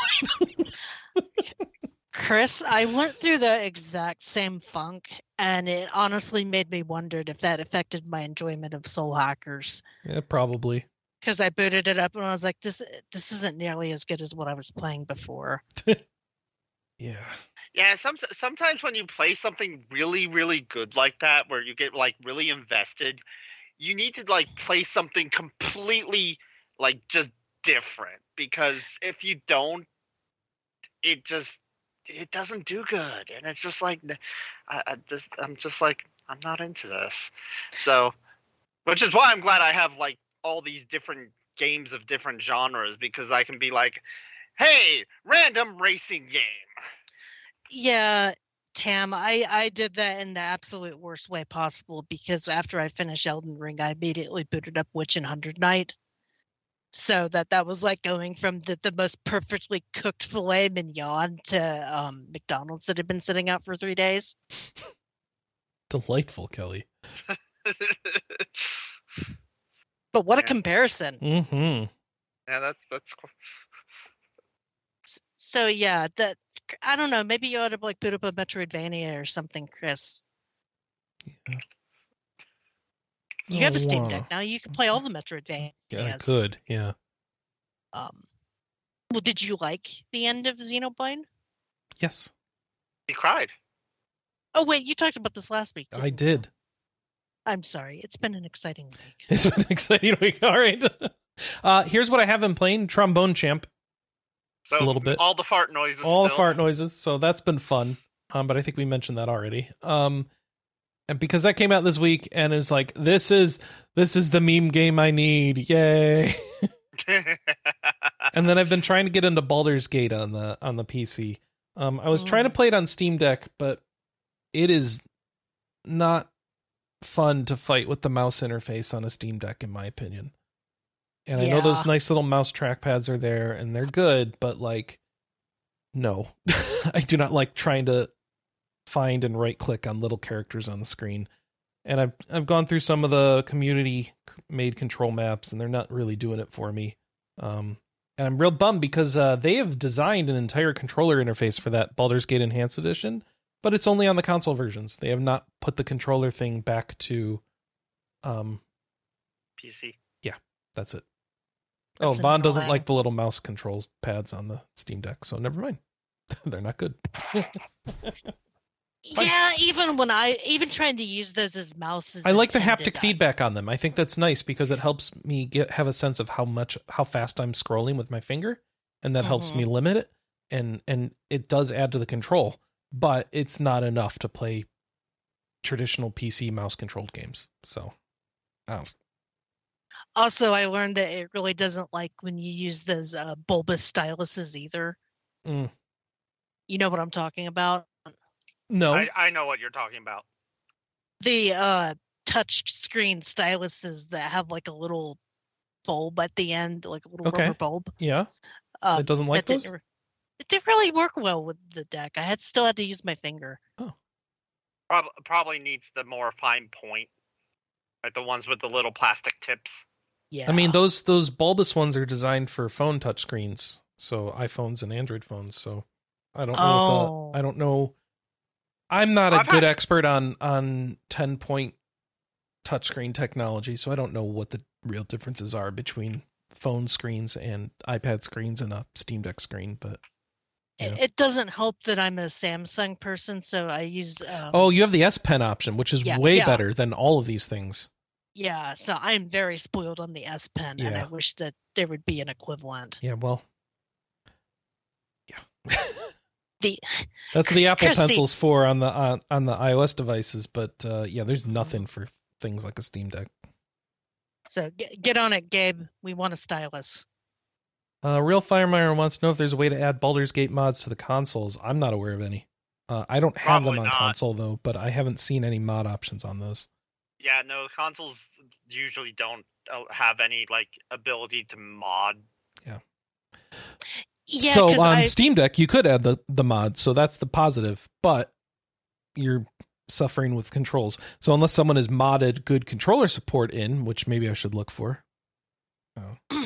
Chris, I went through the exact same funk, and it honestly made me wonder if that affected my enjoyment of Soul Hackers. Yeah, probably. Because I booted it up, and I was like, "This, this isn't nearly as good as what I was playing before." yeah. Yeah. Some, sometimes when you play something really, really good like that, where you get like really invested, you need to like play something completely like just different. Because if you don't, it just it doesn't do good, and it's just like I, I just I'm just like I'm not into this. So, which is why I'm glad I have like all these different games of different genres, because I can be like, hey, random racing game. Yeah, Tam, I I did that in the absolute worst way possible, because after I finished Elden Ring, I immediately booted up Witch and Hundred Night. So that that was like going from the, the most perfectly cooked filet mignon to um, McDonald's that had been sitting out for three days. Delightful, Kelly. But what yeah. a comparison. Mm-hmm. Yeah, that's that's cool. So yeah, that I don't know. Maybe you ought to like boot up a Metroidvania or something, Chris. Yeah. You have a Steam Deck now. You can play all the Metroidvanias. Yeah, I could, yeah. Um, well, did you like the end of Xenoblade? Yes. You cried. Oh, wait, you talked about this last week, didn't I did. You? I'm sorry. It's been an exciting week. It's been an exciting week. All right. Uh, here's what I have been playing. Trombone Champ. So a little bit. All the fart noises. All still. fart noises. So that's been fun. Um, but I think we mentioned that already. Um. Because that came out this week, and it was like, this is this is the meme game I need. Yay. And then I've been trying to get into Baldur's Gate on the on the P C. Um, I was mm. trying to play it on Steam Deck, but it is not fun to fight with the mouse interface on a Steam Deck, in my opinion. And yeah. I know those nice little mouse trackpads are there, and they're good, but like, no. I do not like trying to find and right click on little characters on the screen. And I've I've gone through some of the community made control maps, and they're not really doing it for me. Um, and I'm real bummed because uh, they have designed an entire controller interface for that Baldur's Gate Enhanced Edition, but it's only on the console versions. They have not put the controller thing back to um, P C. Yeah, that's it. That's oh, Vaughn doesn't like the little mouse controls pads on the Steam Deck, so never mind. They're not good. I, yeah, even when I even trying to use those as mouses, I like the haptic up. feedback on them. I think that's nice because it helps me get have a sense of how much how fast I'm scrolling with my finger, and that mm-hmm. helps me limit it. And and it does add to the control, but it's not enough to play traditional P C mouse controlled games. So, I don't. Also, I learned that it really doesn't like when you use those uh, bulbous styluses either. Mm. You know what I'm talking about. No, I, I know what you're talking about. The uh, touch screen styluses that have like a little bulb at the end, like a little okay. rubber bulb. Yeah, um, it doesn't like those. Didn't re- it didn't really work well with the deck. I had still had to use my finger. Oh, Pro- probably needs the more fine point, like the ones with the little plastic tips. Yeah, I mean those those bulbous ones are designed for phone touch screens, so iPhones and Android phones. So I don't know. Oh. If the, I don't know. I'm not a good expert on, on ten-point touchscreen technology, so I don't know what the real differences are between phone screens and iPad screens and a Steam Deck screen. But yeah. It doesn't help that I'm a Samsung person, so I use... Um, oh, you have the S Pen option, which is yeah, way yeah. better than all of these things. Yeah, so I'm very spoiled on the S Pen, yeah. and I wish that there would be an equivalent. Yeah, well... Yeah. The, That's the Apple Christy. Pencil's for on the on, on the iOS devices, but uh, yeah, there's nothing for things like a Steam Deck. So get, get on it, Gabe. We want a stylus. Uh, Real Firemire wants to know if there's a way to add Baldur's Gate mods to the consoles. I'm not aware of any. Uh, I don't have Probably them on not. console though, but I haven't seen any mod options on those. Yeah, no, consoles usually don't have any like ability to mod. Yeah. Yeah, so on I... Steam Deck, you could add the, the mod, so that's the positive, but you're suffering with controls. So unless someone has modded good controller support in, which maybe I should look for. Oh.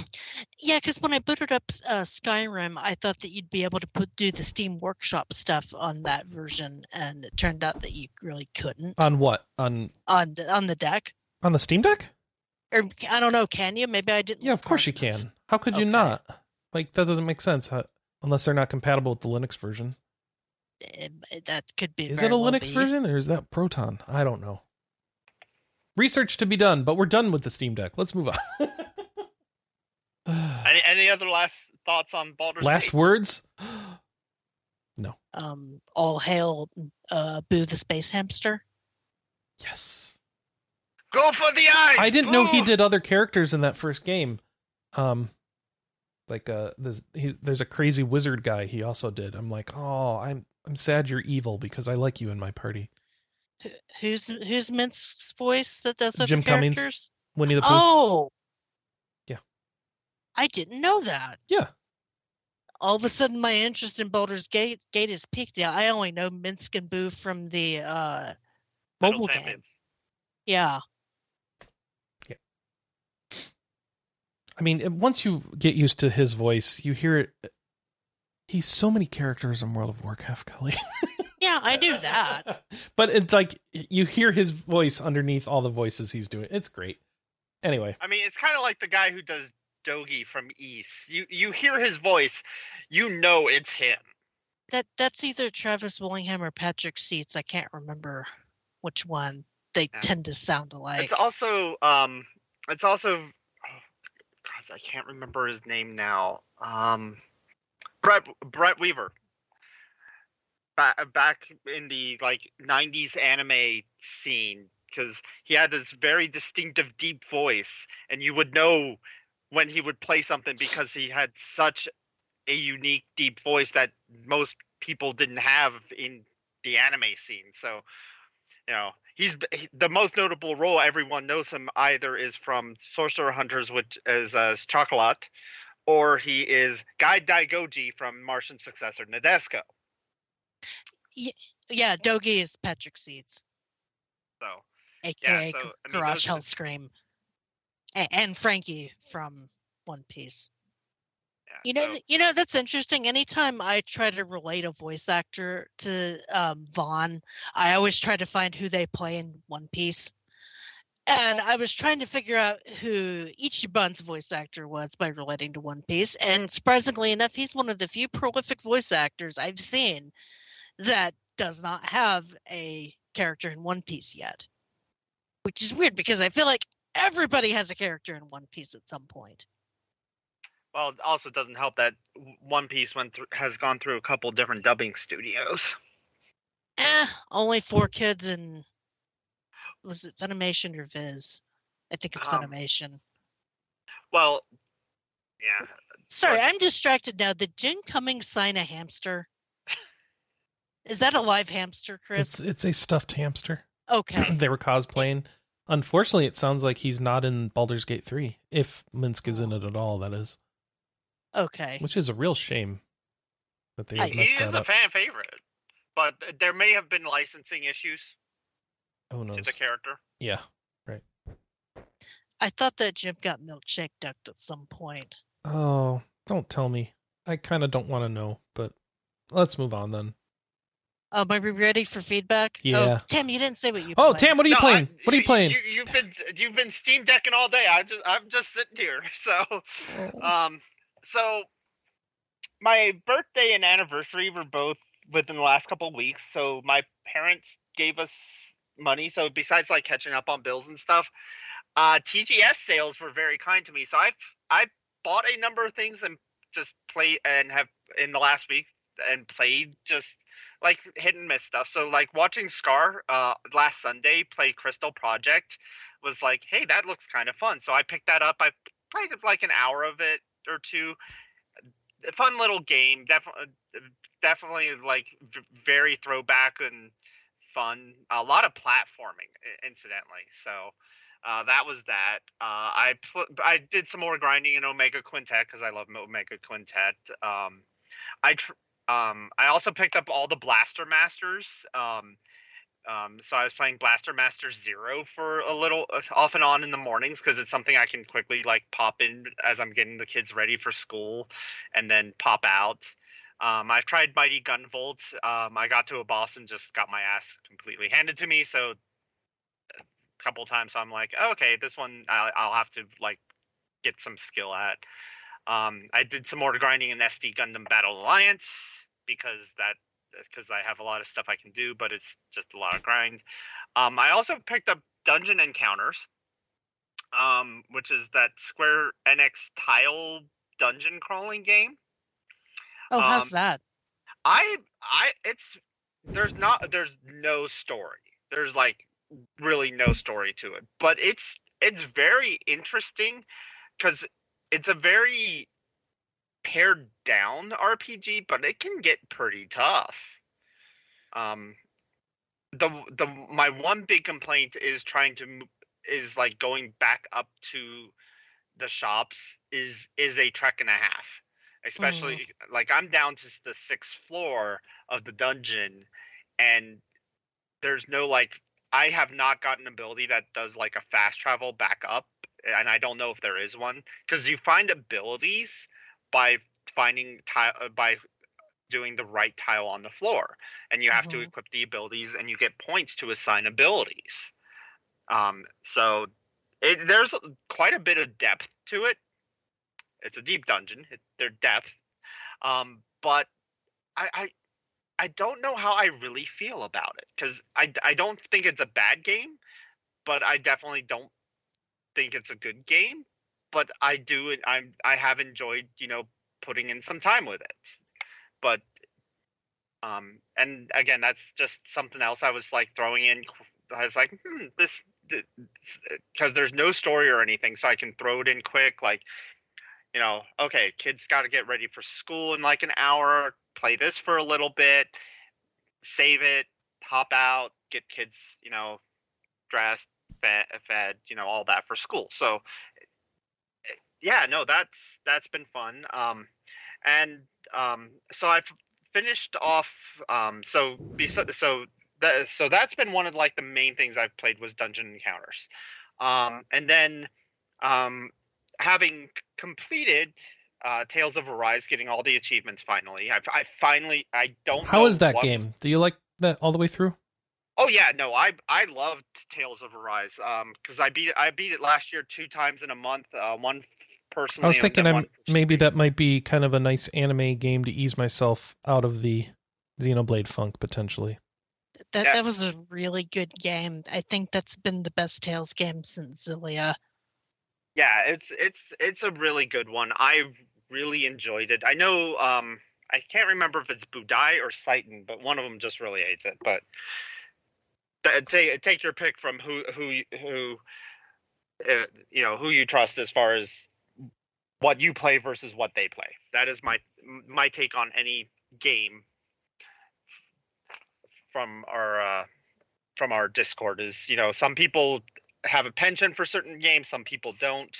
Yeah, because when I booted up uh, Skyrim, I thought that you'd be able to put do the Steam Workshop stuff on that version, and it turned out that you really couldn't. On what? On on the, on the deck? On the Steam Deck? Or I don't know, can you? Maybe I didn't. Yeah, of course you enough. can. How could okay. you not? Like, that doesn't make sense, huh? Unless they're not compatible with the Linux version. That could be. Is it a well Linux be. version, or is that Proton? I don't know. Research to be done, but we're done with the Steam Deck. Let's move on. any, any other last thoughts on Baldur's Last Gate? words? No. Um, all hail uh, Boo the Space Hamster. Yes. Go for the eye! I didn't Boo! know he did other characters in that first game. Um... Like uh, there's he, there's a crazy wizard guy. He also did. I'm like, oh, I'm I'm sad you're evil because I like you in my party. Who's who's Minsk's voice that does such Jim characters? Cummings, Winnie the Pooh. Oh, yeah. I didn't know that. Yeah. All of a sudden, my interest in Baldur's Gate Gate is peaked. Yeah, I only know Minsc and Boo from the uh, mobile game. It. Yeah. I mean, once you get used to his voice, you hear it. He's so many characters in World of Warcraft, Kelly. Yeah, I do that. But it's like you hear his voice underneath all the voices he's doing. It's great. Anyway. I mean, it's kind of like the guy who does Dogi from East. You you hear his voice, you know it's him. That That's either Travis Willingham or Patrick Seitz. I can't remember which one. They yeah. tend to sound alike. It's also... Um, it's also... I can't remember his name now. Um, Brett Brett Weaver. Ba- back in the like nineties anime scene, because he had this very distinctive deep voice, and you would know when he would play something because he had such a unique deep voice that most people didn't have in the anime scene. So, you know. He's the most notable role everyone knows him either is from Sorcerer Hunters, which is uh, Chocolat, or he is Guy Daigoji from Martian successor Nadesco. Yeah, yeah, Dogi is Patrick Seitz. So, A K A yeah, so, I mean, Garage Hell Scream, and, and Frankie from One Piece. Yeah, you know, so. you know that's interesting. Anytime I try to relate a voice actor to um, Vaughn, I always try to find who they play in One Piece. And I was trying to figure out who Ichiban's voice actor was by relating to One Piece. And surprisingly enough, he's one of the few prolific voice actors I've seen that does not have a character in One Piece yet, which is weird because I feel like everybody has a character in One Piece at some point. Well, it also doesn't help that One Piece went through, has gone through a couple different dubbing studios. Eh, only four kids and was it Funimation or Viz? I think it's um, Funimation. Well, yeah. Sorry, but I'm distracted now. Did Jim Cummings sign a hamster? Is that a live hamster, Chris? It's, it's a stuffed hamster. Okay. They were cosplaying. Unfortunately, it sounds like he's not in Baldur's Gate three, if Minsc is in it at all, that is. Okay. Which is a real shame that they messed that up. He is a fan favorite, but there may have been licensing issues oh, no. to the character. Yeah, right. I thought that Jim got milkshake ducked at some point. Oh, don't tell me. I kind of don't want to know, but let's move on then. Um, are we ready for feedback? Yeah. Oh, Tam, you didn't say what you. Oh, played. Tam, what are you no, playing? I, what are you playing? You, you've been you've been Steam Decking all day. I just I'm just sitting here. So, um, so my birthday and anniversary were both within the last couple of weeks. So my parents gave us money. So besides like catching up on bills and stuff, uh, T G S sales were very kind to me. So I I bought a number of things and just played and have in the last week and played just. Like hit and miss stuff. So like watching Scar uh, last Sunday play Crystal Project was like, hey, that looks kind of fun. So I picked that up. I played like an hour of it or two. A fun little game. Definitely, definitely like very throwback and fun. A lot of platforming, incidentally. So uh, that was that. Uh, I pl- I did some more grinding in Omega Quintet because I love Omega Quintet. Um, I. Tr- Um, I also picked up all the Blaster Masters, um, um, so I was playing Blaster Master Zero for a little uh, off and on in the mornings because it's something I can quickly like pop in as I'm getting the kids ready for school and then pop out. Um, I've tried Mighty Gunvolt. Um, I got to a boss and just got my ass completely handed to me, so a couple times I'm like, oh, okay, this one I'll, I'll have to like get some skill at. Um, I did some more grinding in S D Gundam Battle Alliance because that because I have a lot of stuff I can do, but it's just a lot of grind. Um, I also picked up Dungeon Encounters, um, which is that Square Enix tile dungeon crawling game. Oh, um, how's that? I I it's there's not there's no story. There's like really no story to it, but it's it's very interesting because. It's a very pared down R P G, but it can get pretty tough. Um, the the my one big complaint is trying to is like going back up to the shops is is a trek and a half, especially mm. like I'm down to the sixth floor of the dungeon, and there's no like I have not got an ability that does like a fast travel back up. And I don't know if there is one because you find abilities by finding tile by doing the right tile on the floor, and you have mm-hmm. to equip the abilities, and you get points to assign abilities. Um, so it, there's quite a bit of depth to it. It's a deep dungeon. It, they're depth, um, but I, I I don't know how I really feel about it because I I don't think it's a bad game, but I definitely don't. Think it's a good game, but I do I I have enjoyed, you know, putting in some time with it. But um and again, that's just something else I was like throwing in. I was like hmm, this because there's no story or anything, so I can throw it in quick, like, you know, okay, kids got to get ready for school in like an hour, play this for a little bit, save it, hop out, get kids, you know, dressed, fed, you know, all that for school. So yeah, no, that's that's been fun. Um and um so I've finished off um so so that so that's been one of like the main things I've played was Dungeon Encounters. Um and then um having completed uh Tales of Arise, getting all the achievements finally. I I finally I don't How know is that what... game? Do you like that all the way through? Oh yeah, no, I I loved Tales of Arise um, because I beat it, I beat it last year two times in a month. Uh, one personally, I was thinking I'm, maybe that might be kind of a nice anime game to ease myself out of the Xenoblade funk potentially. That yeah. that was a really good game. I think that's been the best Tales game since Xillia. Yeah, it's it's it's a really good one. I really enjoyed it. I know um, I can't remember if it's Budai or Saiten, but one of them just really hates it. But th- take take your pick from who who who uh, you know who you trust as far as what you play versus what they play. That is my my take on any game from our uh, from our Discord. Is, you know, some people have a penchant for certain games, some people don't.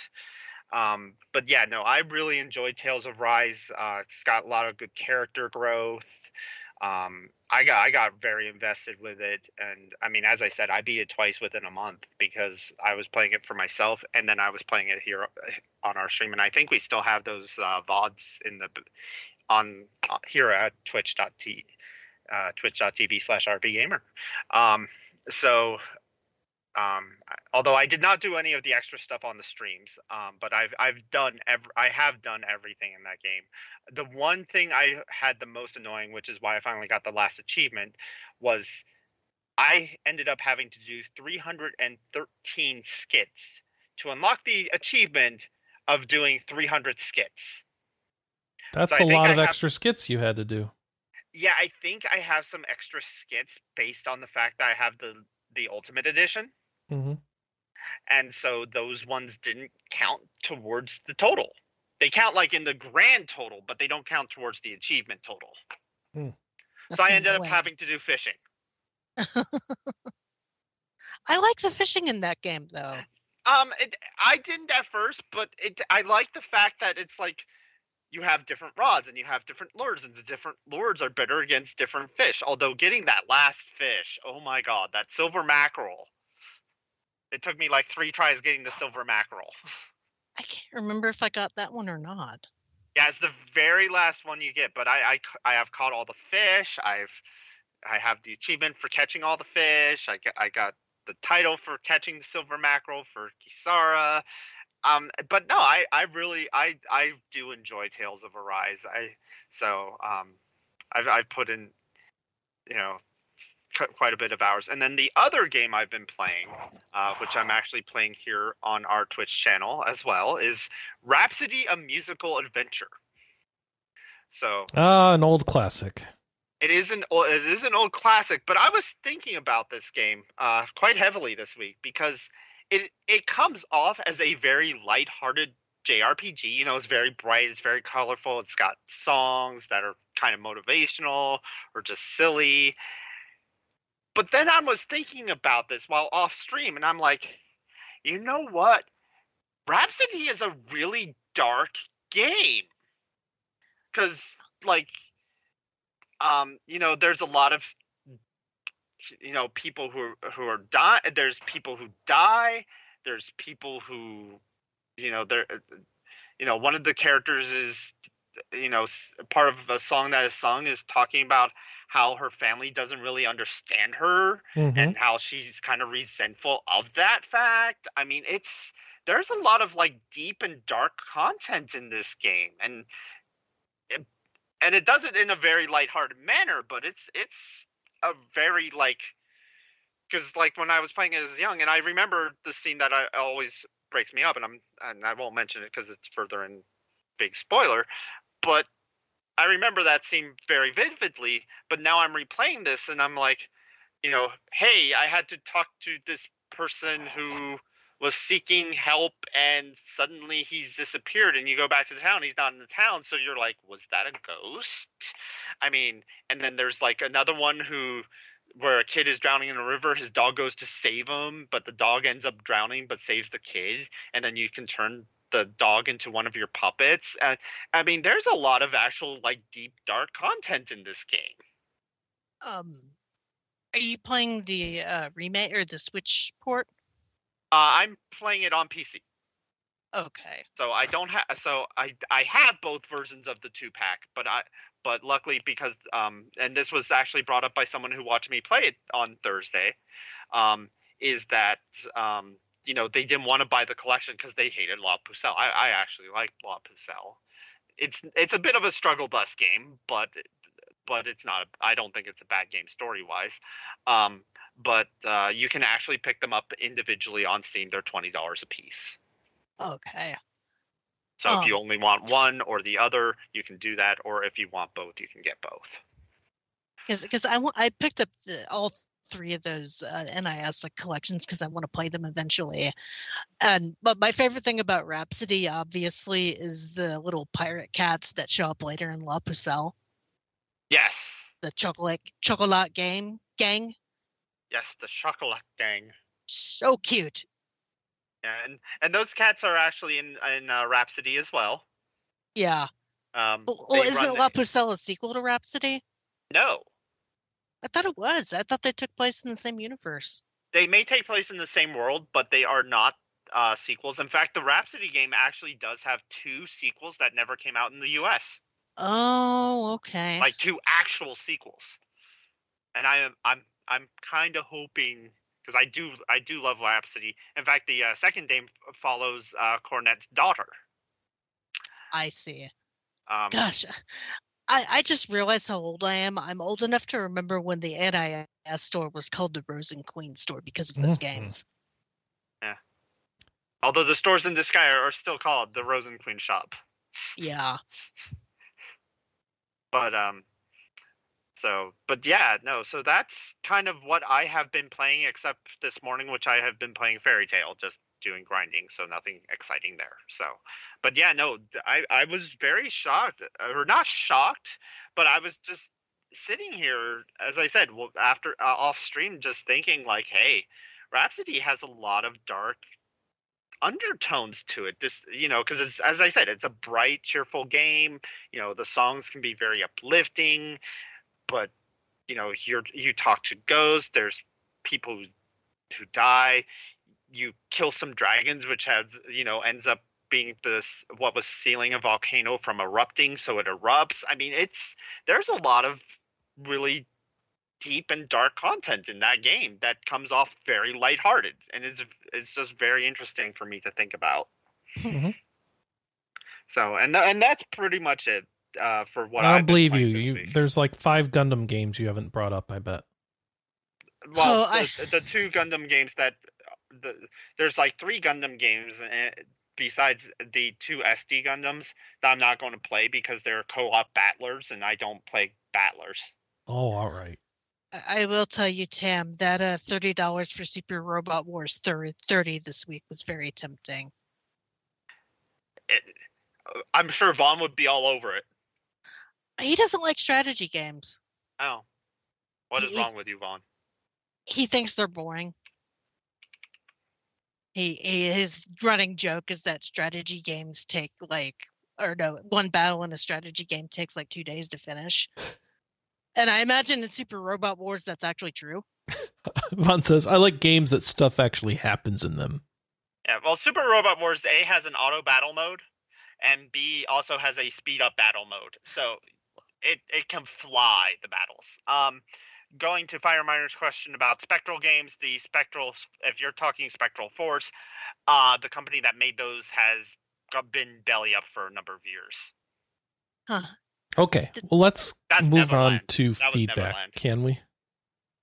Um, but yeah, no, I really enjoyed Tales of Arise. Uh, it's got a lot of good character growth. Um, I got I got very invested with it, and I mean, as I said, I beat it twice within a month because I was playing it for myself, and then I was playing it here on our stream. And I think we still have those uh, V O Ds in the on uh, here at twitch dot t v uh, twitch dot t v slash r p gamer. Um, so. Um, although I did not do any of the extra stuff on the streams, um, but I've I've done ev- I have done everything in that game. The one thing I had the most annoying, which is why I finally got the last achievement, was I ended up having to do three hundred thirteen skits to unlock the achievement of doing three hundred skits. That's so a lot I of have... extra skits you had to do. Yeah, I think I have some extra skits based on the fact that I have the the Ultimate Edition. Mm-hmm. And so those ones didn't count towards the total. They count like in the grand total, but they don't count towards the achievement total. Mm. So I ended up having to do fishing. I like the fishing in that game, though. Um, it, I didn't at first, but it, I like the fact that it's like you have different rods and you have different lures, and the different lures are better against different fish. Although getting that last fish, oh my god, that silver mackerel. It took me like three tries getting the silver mackerel. I can't remember if I got that one or not. Yeah, it's the very last one you get, but I, I, I have caught all the fish. I've I have the achievement for catching all the fish. I, I got the title for catching the silver mackerel for Kisara. Um, but no, I, I really I, I do enjoy Tales of Arise. I so um, I've I've put in, you know, quite a bit of hours. And then the other game I've been playing, uh, which I'm actually playing here on our Twitch channel as well, is Rhapsody: A Musical Adventure. So ah, uh, an old classic. It is an old, it is an old classic. But I was thinking about this game uh, quite heavily this week because it it comes off as a very lighthearted J R P G. You know, it's very bright, it's very colorful, it's got songs that are kind of motivational or just silly. But then I was thinking about this while off stream, and I'm like, you know what? Rhapsody is a really dark game. Because, like, um, you know, there's a lot of, you know, people who who are die. There's people who die. There's people who, you know, they're, you know, one of the characters is, you know, part of a song that is sung is talking about how her family doesn't really understand her, mm-hmm. and how she's kind of resentful of that fact. I mean, it's there's a lot of like deep and dark content in this game, and it, and it does it in a very lighthearted manner, but it's it's a very like, because like when I was playing it as young, and I remember the scene that I always breaks me up, and I'm and I won't mention it because it's further in big spoiler, but I remember that scene very vividly, but now I'm replaying this and I'm like, you know, hey, I had to talk to this person who was seeking help and suddenly he's disappeared, and you go back to the town, he's not in the town. So you're like, was that a ghost? I mean, and then there's like another one who, where a kid is drowning in a river, his dog goes to save him, but the dog ends up drowning, but saves the kid. And then you can turn the dog into one of your puppets. Uh, I mean, there's a lot of actual like deep, dark content in this game. Um, are you playing the uh, remake or the Switch port? Uh, I'm playing it on P C. Okay. So I don't have. So I I have both versions of the two pack, but I but luckily because um and this was actually brought up by someone who watched me play it on Thursday, um is that um. you know, they didn't want to buy the collection because they hated La Pucelle. I, I actually like La Pucelle. It's it's a bit of a struggle bus game, but but it's not a, I don't think it's a bad game story-wise. Um, but uh, you can actually pick them up individually on Steam. They're twenty dollars a piece. Okay. So um, if you only want one or the other, you can do that. Or if you want both, you can get both. Because I, I picked up all three of those uh, N I S like collections because I want to play them eventually. And but my favorite thing about Rhapsody, obviously, is the little pirate cats that show up later in La Pucelle. Yes. The chocolate chocolate game gang. Yes, the chocolate gang. So cute. And and those cats are actually in in uh, Rhapsody as well. Yeah. Um. Well, isn't La Pucelle a sequel to Rhapsody? No. I thought it was. I thought they took place in the same universe. They may take place in the same world, but they are not uh, sequels. In fact, the Rhapsody game actually does have two sequels that never came out in the U S. Oh, okay. Like two actual sequels. And I am I'm I'm kind of hoping, because I do I do love Rhapsody. In fact, the uh, second game follows uh, Cornette's daughter. I see. Um, Gosh. I, I just realized how old I am. I'm old enough to remember when the N I S store was called the Rosen Queen store because of those mm-hmm. games. Yeah. Although the stores in Disgaea are still called the Rosen Queen shop. Yeah. But um. So, but yeah, no. So that's kind of what I have been playing, except this morning, which I have been playing Fairy Tail, just doing grinding, so nothing exciting there. So, but yeah, no, I, I was very shocked, or not shocked, but I was just sitting here, as I said, well, after uh, off stream, just thinking like, hey, Rhapsody has a lot of dark undertones to it. Just, you know, because it's, as I said, it's a bright, cheerful game. You know, the songs can be very uplifting, but you know, you're you talk to ghosts. There's people who, who die. You kill some dragons, which has, you know, ends up being this what was sealing a volcano from erupting, so it erupts. I mean, it's there's a lot of really deep and dark content in that game that comes off very lighthearted, and it's it's just very interesting for me to think about. Mm-hmm. So, and th- and that's pretty much it uh, for what I believe you. you there's like five Gundam games you haven't brought up, I bet. Well, oh, I... The, the two Gundam games that. The, there's like three Gundam games besides the two S D Gundams that I'm not going to play because they're co-op battlers and I don't play battlers. Oh, all right. I will tell you, Tam, that uh, thirty dollars for Super Robot Wars thirty this week was very tempting. It, I'm sure Vaughn would be all over it. He doesn't like strategy games. Oh. What he, is wrong with you, Vaughn? He thinks they're boring. He, he his running joke is that strategy games take like, or no, one battle in a strategy game takes like two days to finish. And I imagine in Super Robot Wars that's actually true. Von says, I like games that stuff actually happens in them. Yeah, well, Super Robot Wars A has an auto battle mode, and B also has a speed up battle mode. So it, it can fly, the battles. Um, Going to Fireminer's question about Spectral games, the Spectral, if you're talking Spectral Force, uh, the company that made those has been belly up for a number of years. Huh. Okay, well, let's That's move Neverland. on to that feedback, can we?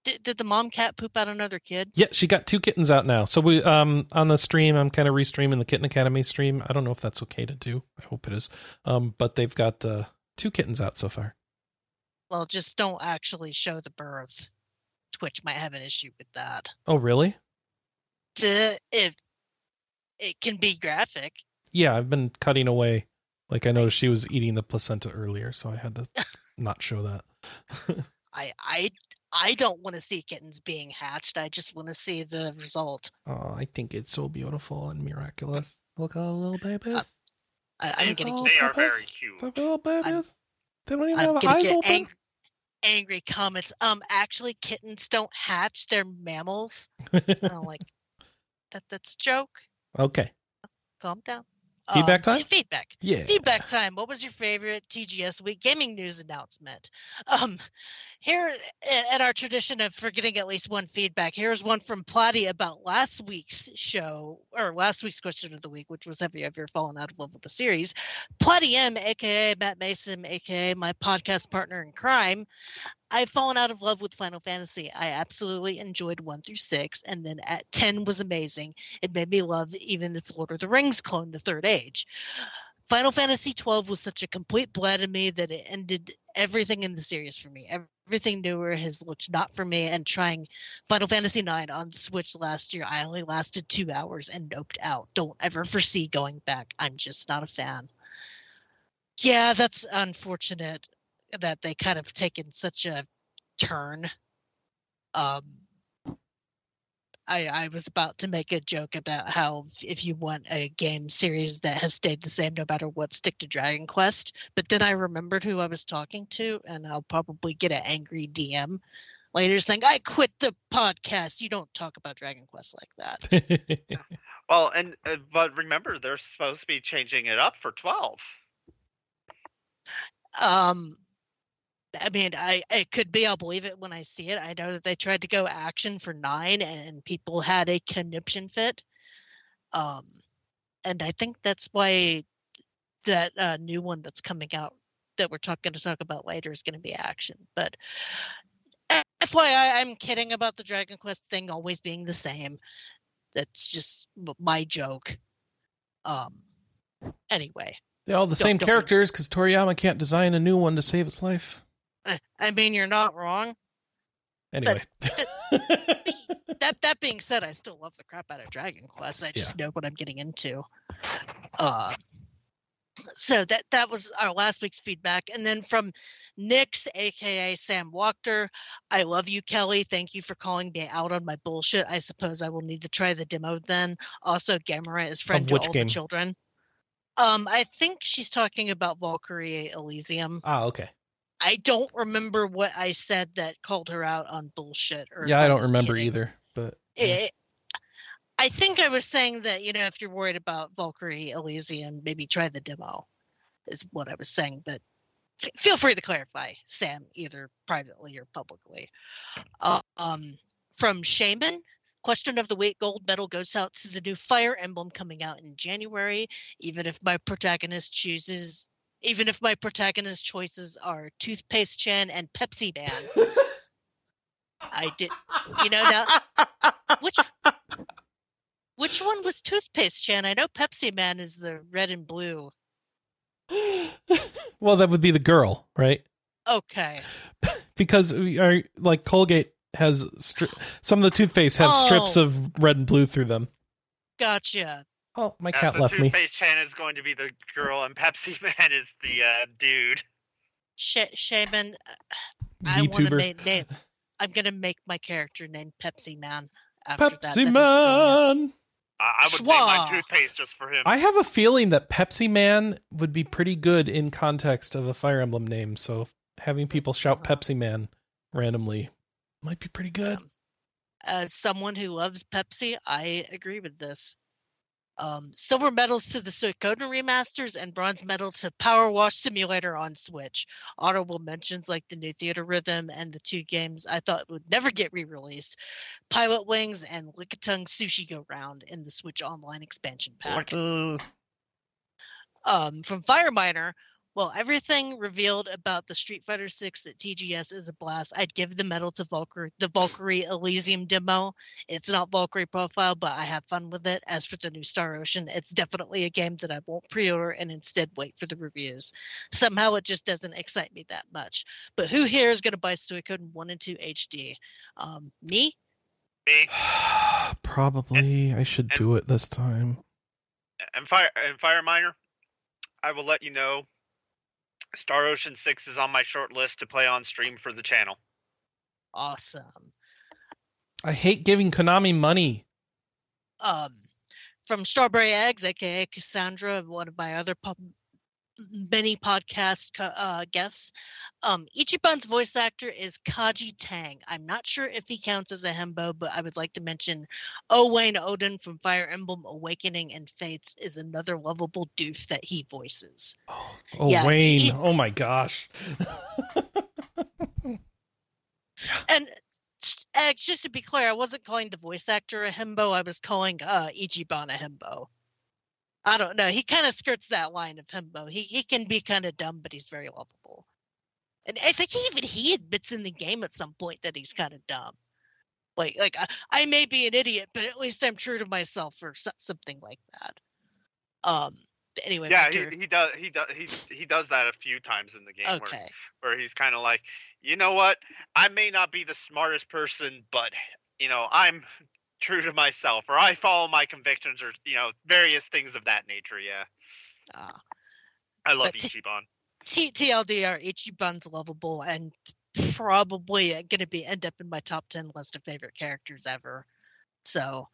Did, did the mom cat poop out another kid? Yeah, she got two kittens out now. So we um on the stream, I'm kind of restreaming the Kitten Academy stream. I don't know if that's okay to do. I hope it is. Um, But they've got uh, two kittens out so far. Well, just don't actually show the birth. Twitch might have an issue with that. Oh, really? To, if it can be graphic. Yeah, I've been cutting away. Like, I noticed she was eating the placenta earlier, so I had to not show that. I I I don't want to see kittens being hatched. I just want to see the result. Oh, I think it's so beautiful and miraculous. Look at the little babies. Uh, I, I'm getting they are very cute. The little babies. They don't even I'm have eyes open. Ang- angry comments. Um, actually, kittens don't hatch; they're mammals. I'm like, that. That's a joke. Okay. Calm down. Feedback um, time. Feedback. Yeah. Feedback time. What was your favorite T G S week gaming news announcement? Um, here at our tradition of forgetting at least one feedback, here's one from Plotty about last week's show, or last week's question of the week, which was, have you ever fallen out of love with the series? Plotty M, a k a. Matt Mason, a k a my podcast partner in crime, I've fallen out of love with Final Fantasy. I absolutely enjoyed one through six, and then at ten was amazing. It made me love even its Lord of the Rings clone, The Third Age. Final Fantasy twelve was such a complete blend in me that it ended everything in the series for me. Everything newer has looked not for me, and trying Final Fantasy nine on Switch last year, I only lasted two hours and noped out. Don't ever foresee going back. I'm just not a fan. Yeah, that's unfortunate that they kind of taken such a turn. Um, I, I was about to make a joke about how if you want a game series that has stayed the same no matter what, stick to Dragon Quest. But then I remembered who I was talking to, and I'll probably get an angry D M later saying, I quit the podcast. You don't talk about Dragon Quest like that. Well, and uh, but remember, they're supposed to be changing it up for twelve. Um, I mean, I it could be. I'll believe it when I see it. I know that they tried to go action for nine, and people had a conniption fit. Um, and I think that's why that uh, new one that's coming out that we're talking to talk about later is going to be action. But F Y I, I'm kidding about the Dragon Quest thing always being the same. That's just my joke. Um, anyway. They're all the don't, same don't characters because Toriyama can't design a new one to save his life. I mean, you're not wrong. Anyway. But that, that that being said, I still love the crap out of Dragon Quest. I just yeah. know what I'm getting into. Uh, so that, that was our last week's feedback. And then from Nix, a k a. Sam Wachter, I love you, Kelly. Thank you for calling me out on my bullshit. I suppose I will need to try the demo then. Also, Gamera is friend to all game? the children. Um, I think she's talking about Valkyrie Elysium. Ah, okay. I don't remember what I said that called her out on bullshit. Or yeah, I don't I remember kidding. either. But yeah. it, I think I was saying that, you know, if you're worried about Valkyrie Elysium, maybe try the demo is what I was saying. But f- feel free to clarify, Sam, either privately or publicly. Uh, um, from Shaman. Question of the week, gold medal goes out to the new Fire Emblem coming out in January. Even if my protagonist chooses, even if my protagonist choices are Toothpaste Chan and Pepsi Man, I did, you know, now which which one was Toothpaste Chan? I know Pepsi Man is the red and blue. Well, that would be the girl, right? Okay. Because we are like Colgate. Has stri- some of the toothpaste have oh. strips of red and blue through them. Gotcha. Oh, my cat yeah, so left toothpaste me. Toothpaste Chan is going to be the girl, and Pepsi Man is the uh, dude. Sh- Shaman, I want to make name. I'm gonna make my character named Pepsi Man. After Pepsi that. That Man. I, I would name my toothpaste just for him. I have a feeling that Pepsi Man would be pretty good in context of a Fire Emblem name. So having people shout uh-huh. Pepsi Man randomly. Might be pretty good. Um, as someone who loves Pepsi, I agree with this. Um, silver medals to the Suikoden remasters and bronze medal to Power Wash Simulator on Switch. Honorable mentions like the new Theater Rhythm and the two games I thought would never get re-released, Pilot Wings and Lickitung Sushi Go Round in the Switch Online expansion pack. Uh. Um, from Fireminer. Well, everything revealed about the Street Fighter six at T G S is a blast. I'd give the medal to Valkyrie, the Valkyrie Elysium demo. It's not Valkyrie Profile, but I have fun with it. As for the new Star Ocean, it's definitely a game that I won't pre-order and instead wait for the reviews. Somehow it just doesn't excite me that much. But who here is going to buy Suikoden one and two H D? Um, me? Me. Probably. And, I should and, do it this time. And Fire, and Fireminer, I will let you know. Star Ocean six is on my short list to play on stream for the channel. Awesome. I hate giving Konami money. Um, from Strawberry Eggs, a k a. Cassandra, one of my other pop- many podcast uh, guests, um, Ichiban's voice actor is Kaji Tang. I'm not sure if he counts as a hembo, but I would like to mention Owain Odin from Fire Emblem Awakening and Fates is another lovable doof that he voices. Oh, yeah, Owain! He, oh my gosh! uh, just to be clear, I wasn't calling the voice actor a himbo. I was calling uh, Ichiban a himbo. I don't know. He kind of skirts that line of himbo. He he can be kind of dumb, but he's very lovable. And I think even he admits in the game at some point that he's kind of dumb. Like, like I, I may be an idiot, but at least I'm true to myself or so, something like that. Um. Anyway. Yeah, Victor. he he does he does he he does that a few times in the game. Okay. Where, where he's kind of like, you know what? I may not be the smartest person, but you know, I'm true to myself, or I follow my convictions, or you know, various things of that nature. Yeah. Uh, I love t- Ichiban. T- TLDR, Ichiban's lovable and probably going to be end up in my top ten list of favorite characters ever. So,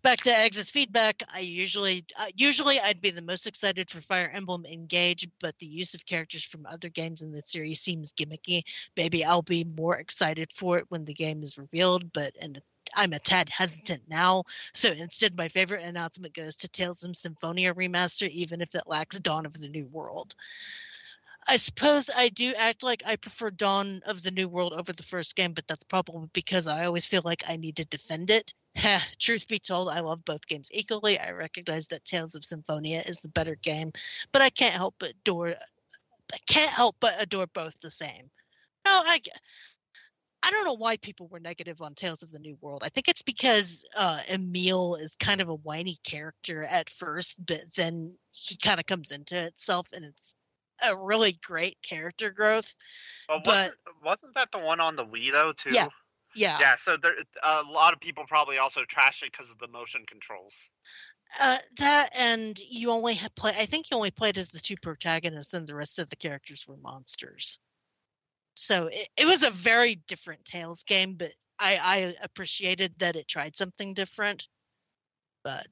back to Ex's feedback. I usually, uh, usually I'd be the most excited for Fire Emblem Engage, but the use of characters from other games in the series seems gimmicky. Maybe I'll be more excited for it when the game is revealed, but and I'm a tad hesitant now. So instead, my favorite announcement goes to Tales of Symphonia Remaster, even if it lacks Dawn of the New World. I suppose I do act like I prefer Dawn of the New World over the first game, but that's probably because I always feel like I need to defend it. Heh, truth be told, I love both games equally. I recognize that Tales of Symphonia is the better game, but I can't help but adore, I can't help but adore both the same. No, I, I don't know why people were negative on Tales of the New World. I think it's because uh, Emile is kind of a whiny character at first, but then he kind of comes into itself, and it's a really great character growth. Well, but wasn't, wasn't that the one on the Wii though too? Yeah, yeah. Yeah. So there, a lot of people probably also trashed it because of the motion controls. Uh, that and you only play. I think you only played as the two protagonists, and the rest of the characters were monsters. So it, it was a very different Tales game, but I, I appreciated that it tried something different. But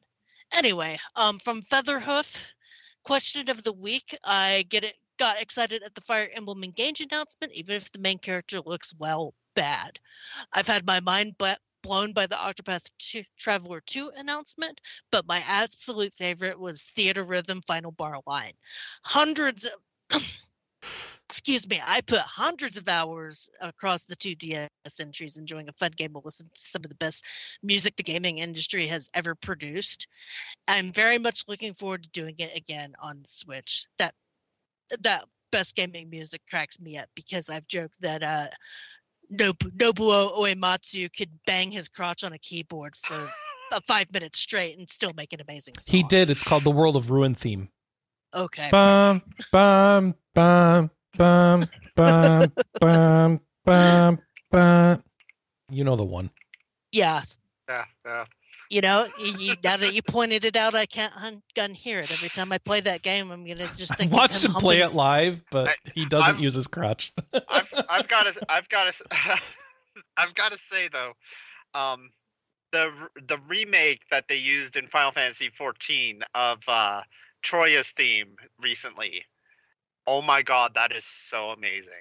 anyway, um, from Featherhoof. Question of the week. I get it, got excited at the Fire Emblem Engage announcement, even if the main character looks, well, bad. I've had my mind bl- blown by the Octopath Traveler two announcement, but my absolute favorite was Theater Rhythm Final Bar Line. Hundreds of... Excuse me, I put hundreds of hours across the two D S entries enjoying a fun game, but listen to some of the best music the gaming industry has ever produced. I'm very much looking forward to doing it again on Switch. That that best gaming music cracks me up because I've joked that uh, Nobuo Uematsu could bang his crotch on a keyboard for five minutes straight and still make an amazing song. He did. It's called the World of Ruin theme. Okay. Bum, bum, bum. Bum, bum, bum, bum, bum. You know the one. Yeah. Yeah, yeah. You know, you, you, now that you pointed it out, I can't un- gun hear it. Every time I play that game, I'm going to just think I watched of him, him play it live, but I, he doesn't I've, use his crotch. I've I've got to I've got to I've got to say though, um the the remake that they used in Final Fantasy fourteen of uh, Troya's theme recently. Oh my god, that is so amazing.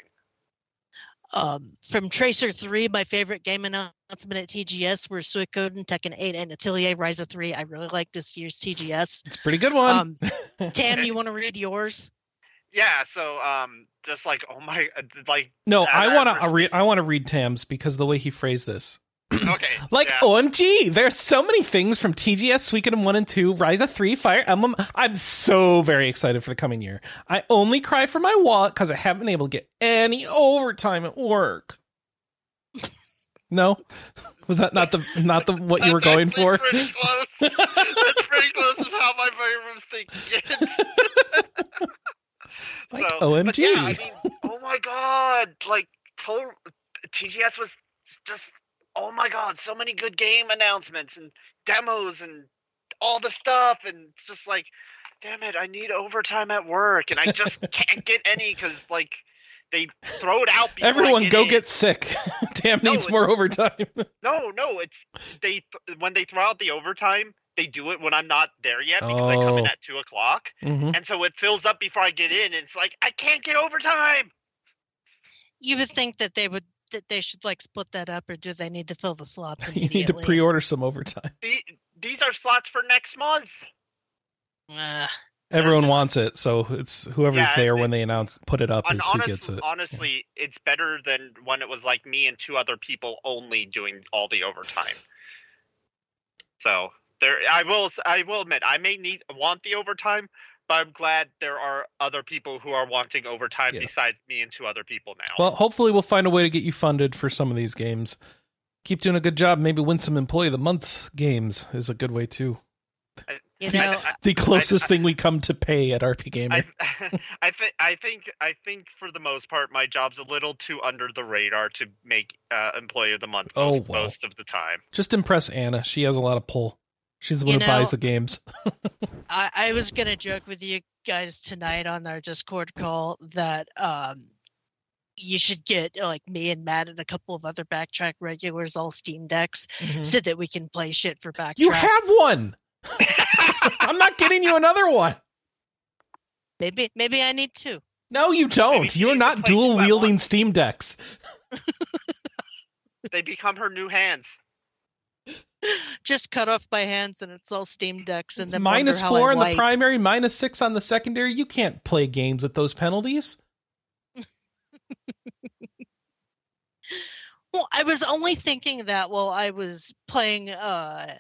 Um, from Tracer three, my favorite game announcement at T G S were Suikoden, Tekken eight, and Atelier Ryza three. I really like this year's T G S. It's a pretty good one. Um, Tam, you want to read yours? Yeah, so um, just like, oh my... like. No, I want to read I want to read Tam's because the way he phrased this. Okay. Like, yeah. O M G, there's so many things from T G S, Suikoden one and two, Ryza three, Fire Emblem. I'm so very excited for the coming year. I only cry for my wallet because I haven't been able to get any overtime at work. No? Was that not the not the what you were going for? Pretty close. That's pretty close to how my Fire Emblem's thinking. Like, so, O M G. Yeah, I mean, oh my god. Like, total, T G S was just... oh my god, so many good game announcements and demos and all the stuff, and it's just like, damn it, I need overtime at work, and I just can't get any because, like, they throw it out before everyone I get go in. Get sick. Damn, no, needs more overtime. No, no, it's, they, when they throw out the overtime, they do it when I'm not there yet because oh. I come in at two o'clock, mm-hmm. and so it fills up before I get in, and it's like, I can't get overtime! You would think that they would that they should like split that up, or do they need to fill the slots immediately? You need to pre-order some overtime. These are slots for next month. Uh, everyone wants it, so it's whoever's yeah, there it, when they announce put it up is honest, who gets it. Honestly, yeah. It's better than when it was like me and two other people only doing all the overtime. So there, I will. I will admit, I may need want the overtime, but I'm glad there are other people who are wanting overtime yeah. besides me and two other people now. Well, hopefully, we'll find a way to get you funded for some of these games. Keep doing a good job. Maybe win some Employee of the Month games is a good way too. I, You know, I, the closest I, I, thing we come to pay at R P Gamer. I, I think I think I think for the most part, my job's a little too under the radar to make uh, Employee of the Month most, oh, well. most of the time. Just impress Anna; she has a lot of pull. She's the one you who know, buys the games. I, I was gonna joke with you guys tonight on our Discord call that um, you should get like me and Matt and a couple of other Backtrack regulars all Steam Decks mm-hmm. so that we can play shit for Backtrack. You have one. I'm not getting you another one. Maybe maybe I need two. No, you don't. You're not dual wielding Steam Decks. They become her new hands. Just cut off my hands and it's all Steam Decks. And then minus four on the primary, minus six on the secondary. You can't play games with those penalties. Well, I was only thinking that while I was playing... Uh,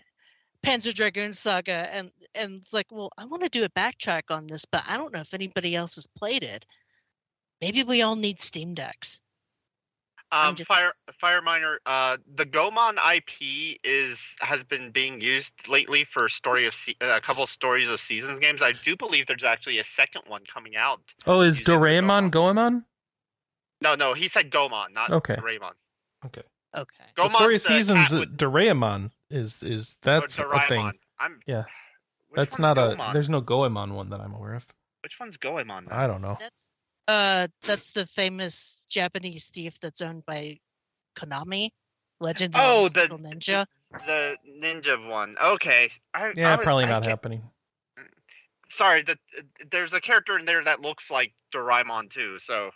Panzer Dragoon Saga, and and it's like, well, I want to do a backtrack on this, but I don't know if anybody else has played it. Maybe we all need Steam Decks. Um, just... Fire Fireminer, uh, the Gomon I P is has been being used lately for story of se- a couple stories of seasons games. I do believe there's actually a second one coming out. Oh, is Doraemon Goemon? No, no, he said Gomon, not okay. Doraemon. Okay. Okay. The story of seasons with... Doraemon is is that's a thing. I'm, yeah, that's not Goemon? a. There's no Goemon one that I'm aware of. Which one's Goemon? Then? I don't know. That's, uh, that's the famous Japanese thief that's owned by Konami, legendary oh, the, ninja. The ninja one. Okay. I, yeah, I was, probably not I happening. Sorry, the, there's a character in there that looks like Doraemon too. So.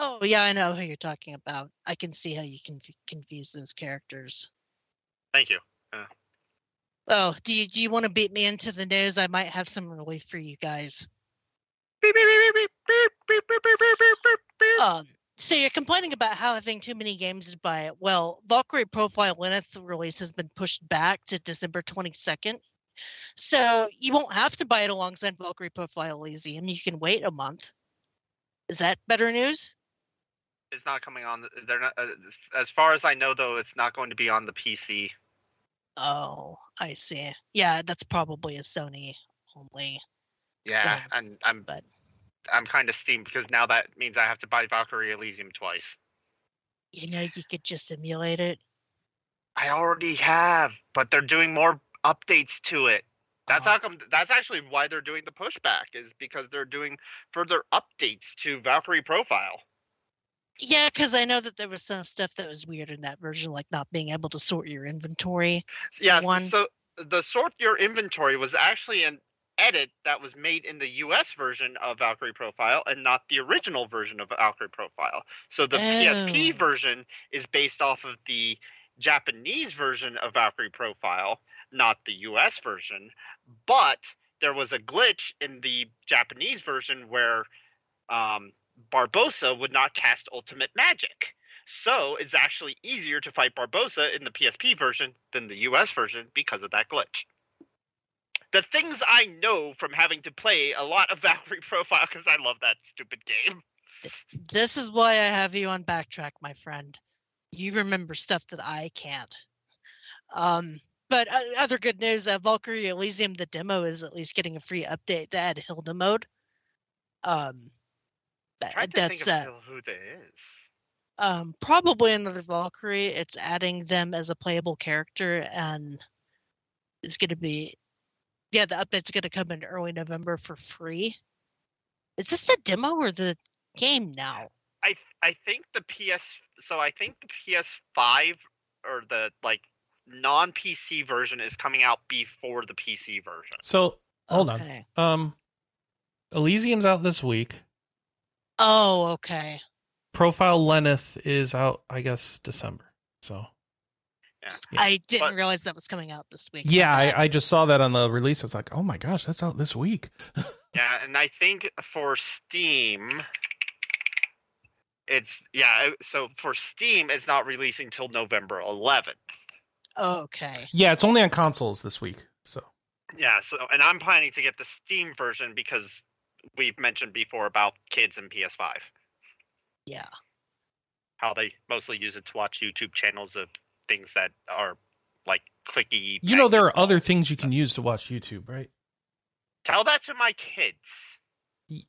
Oh, yeah, I know who you're talking about. I can see how you can confuse those characters. Thank you. Uh. Oh, do you do you want to beat me into the news? I might have some relief for you guys. Beep, beep, beep, beep, beep, beep, beep, beep, beep, beep, beep. Um, so you're complaining about having too many games to buy. Well, Valkyrie Profile Lyneth's release has been pushed back to December twenty-second. So you won't have to buy it alongside Valkyrie Profile Elysium. You can wait a month. Is that better news? It's not coming on. They're not. Uh, as far as I know, though, it's not going to be on the P C. Oh, I see. Yeah, that's probably a Sony only. Yeah, and I'm. But I'm kind of steamed because now that means I have to buy Valkyrie Elysium twice. You know, you could just emulate it. I already have, but they're doing more updates to it. That's how come, that's actually why they're doing the pushback, is because they're doing further updates to Valkyrie Profile. Yeah, because I know that there was some stuff that was weird in that version, like not being able to sort your inventory. Yeah, one. So the sort your inventory was actually an edit that was made in the U S version of Valkyrie Profile and not the original version of Valkyrie Profile. So the oh. P S P version is based off of the Japanese version of Valkyrie Profile, not the U S version, but there was a glitch in the Japanese version where um, Barbossa would not cast Ultimate Magic. So it's actually easier to fight Barbossa in the P S P version than the U S version because of that glitch. The things I know from having to play a lot of Valkyrie Profile because I love that stupid game. This is why I have you on Backtrack, my friend. You remember stuff that I can't. Um... But uh, other good news, uh, Valkyrie Elysium, the demo, is at least getting a free update to add Hilda mode. Um, that, I that's think of uh, who that is. Um, probably another Valkyrie. It's adding them as a playable character, and it's going to be... Yeah, the update's going to come in early November for free. Is this the demo or the game now? I I think the P S... So I think the P S five or the, like... non-P C version is coming out before the P C version. So, hold okay. on. Um, Elysium's out this week. Oh, okay. Profile Lyneth is out, I guess, December. So, yeah. Yeah. I didn't but, realize that was coming out this week. Yeah, I, I just saw that on the release. I was like, oh my gosh, that's out this week. Yeah, and I think for Steam, it's, yeah, so for Steam, it's not releasing until November eleventh. Okay. Yeah, it's only on consoles this week, so. Yeah, so, and I'm planning to get the Steam version because we've mentioned before about kids and P S five. Yeah. How they mostly use it to watch YouTube channels of things that are, like, clicky. You know, there are other things you can use to watch YouTube, right? Tell that to my kids.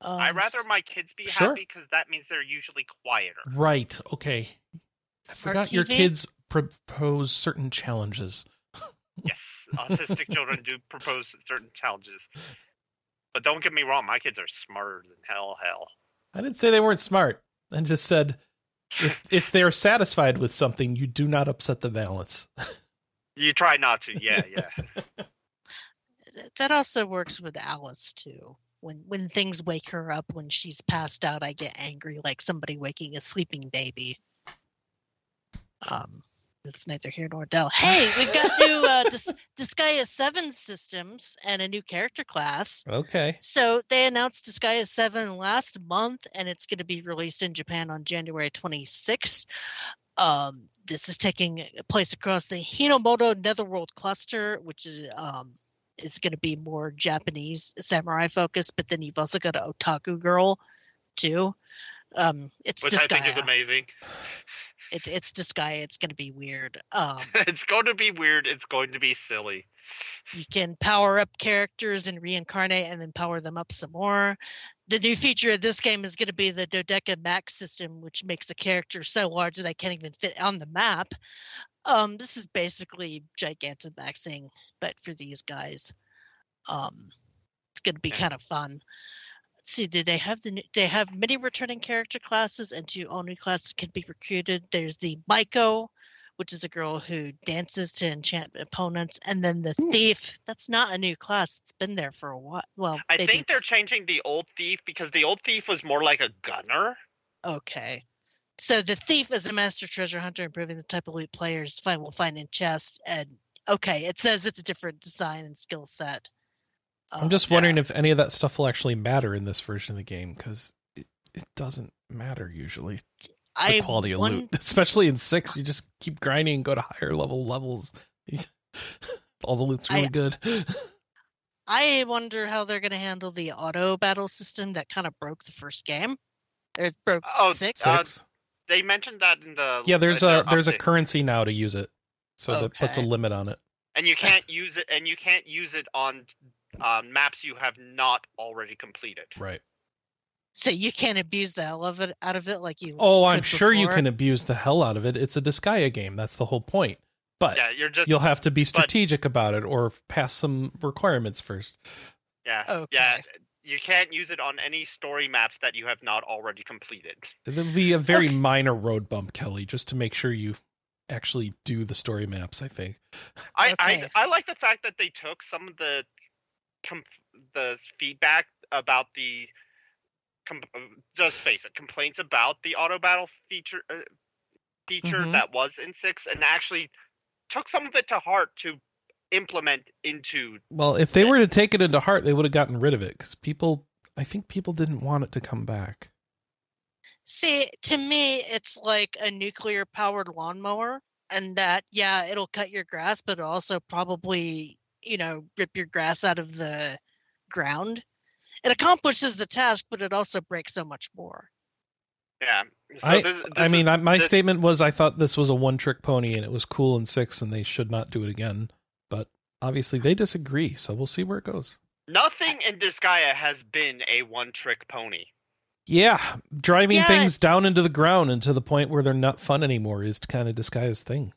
Uh, I'd rather my kids be sure. happy because that means they're usually quieter. Right, okay. I forgot T V? Your kids propose certain challenges. Yes, autistic children do propose certain challenges. But don't get me wrong, my kids are smarter than hell, hell. I didn't say they weren't smart. I just said if, if they're satisfied with something, you do not upset the balance. You try not to, yeah, yeah. That also works with Alice, too. When when things wake her up, when she's passed out, I get angry like somebody waking a sleeping baby. Um, it's neither here nor there. Hey, we've got new uh, Dis- Disgaea seven systems and a new character class. Okay. So they announced Disgaea seven last month, and it's going to be released in Japan on January twenty-sixth. Um, this is taking place across the Hinomoto Netherworld Cluster, which is... Um, It's going to be more Japanese samurai focused, but then you've also got an otaku girl, too. Um, it's Which Disgaea. I think is amazing. It's it's Disgaea. It's going to be weird. Um, it's going to be weird. It's going to be silly. You can power up characters and reincarnate, and then power them up some more. The new feature of this game is going to be the Dodeca Max system, which makes a character so large that they can't even fit on the map. Um, this is basically Gigantamaxing, but for these guys. Um, it's going to be kind of fun. Let's see, did they have the new, they have many returning character classes, and two all new classes can be recruited. There's the Maiko, which is a girl who dances to enchant opponents, and then the Thief. That's not a new class; it's been there for a while. Well, I think they're changing the old Thief because the old Thief was more like a gunner. Okay. So the Thief is a master treasure hunter, improving the type of loot players find will find in chests. And okay, it says it's a different design and skill set. Um, I'm just wondering yeah. if any of that stuff will actually matter in this version of the game, because it, it doesn't matter usually. The I quality of won- loot, especially in six, you just keep grinding and go to higher level levels. All the loot's really I, good. I wonder how they're going to handle the auto battle system that kind of broke the first game. It broke oh, six. Uh, six. They mentioned that in the yeah. There's a there's update. a currency now to use it, so okay. that puts a limit on it. And you can't use it, and you can't use it on uh, maps you have not already completed. Right. So you can't abuse the hell of it out of it, like you. Oh, I'm sure before. You can abuse the hell out of it. It's a Disgaea game. That's the whole point. But yeah, you're just, you'll have to be strategic but, about it, or pass some requirements first. Yeah. Okay. Yeah. You can't use it on any story maps that you have not already completed. It'll be a very okay. minor road bump, Kelly, just to make sure you actually do the story maps, I think. I, okay. I, I like the fact that they took some of the com- the feedback about the, com- just face it, complaints about the auto battle feature, uh, feature mm-hmm. that was in six, and actually took some of it to heart to implement into well if they this. were to take it into heart, they would have gotten rid of it, because people I think people didn't want it to come back. See, to me it's like a nuclear powered lawnmower, and that yeah it'll cut your grass, but it'll also probably you know rip your grass out of the ground. It accomplishes the task, but it also breaks so much more. Yeah. So I, this, this I mean is, my this... statement was I thought this was a one trick pony and it was cool in six and they should not do it again. But obviously they disagree, so we'll see where it goes. Nothing in Disgaea has been a one-trick pony. Yeah, driving yeah. things down into the ground and to the point where they're not fun anymore is kind of Disgaea's thing.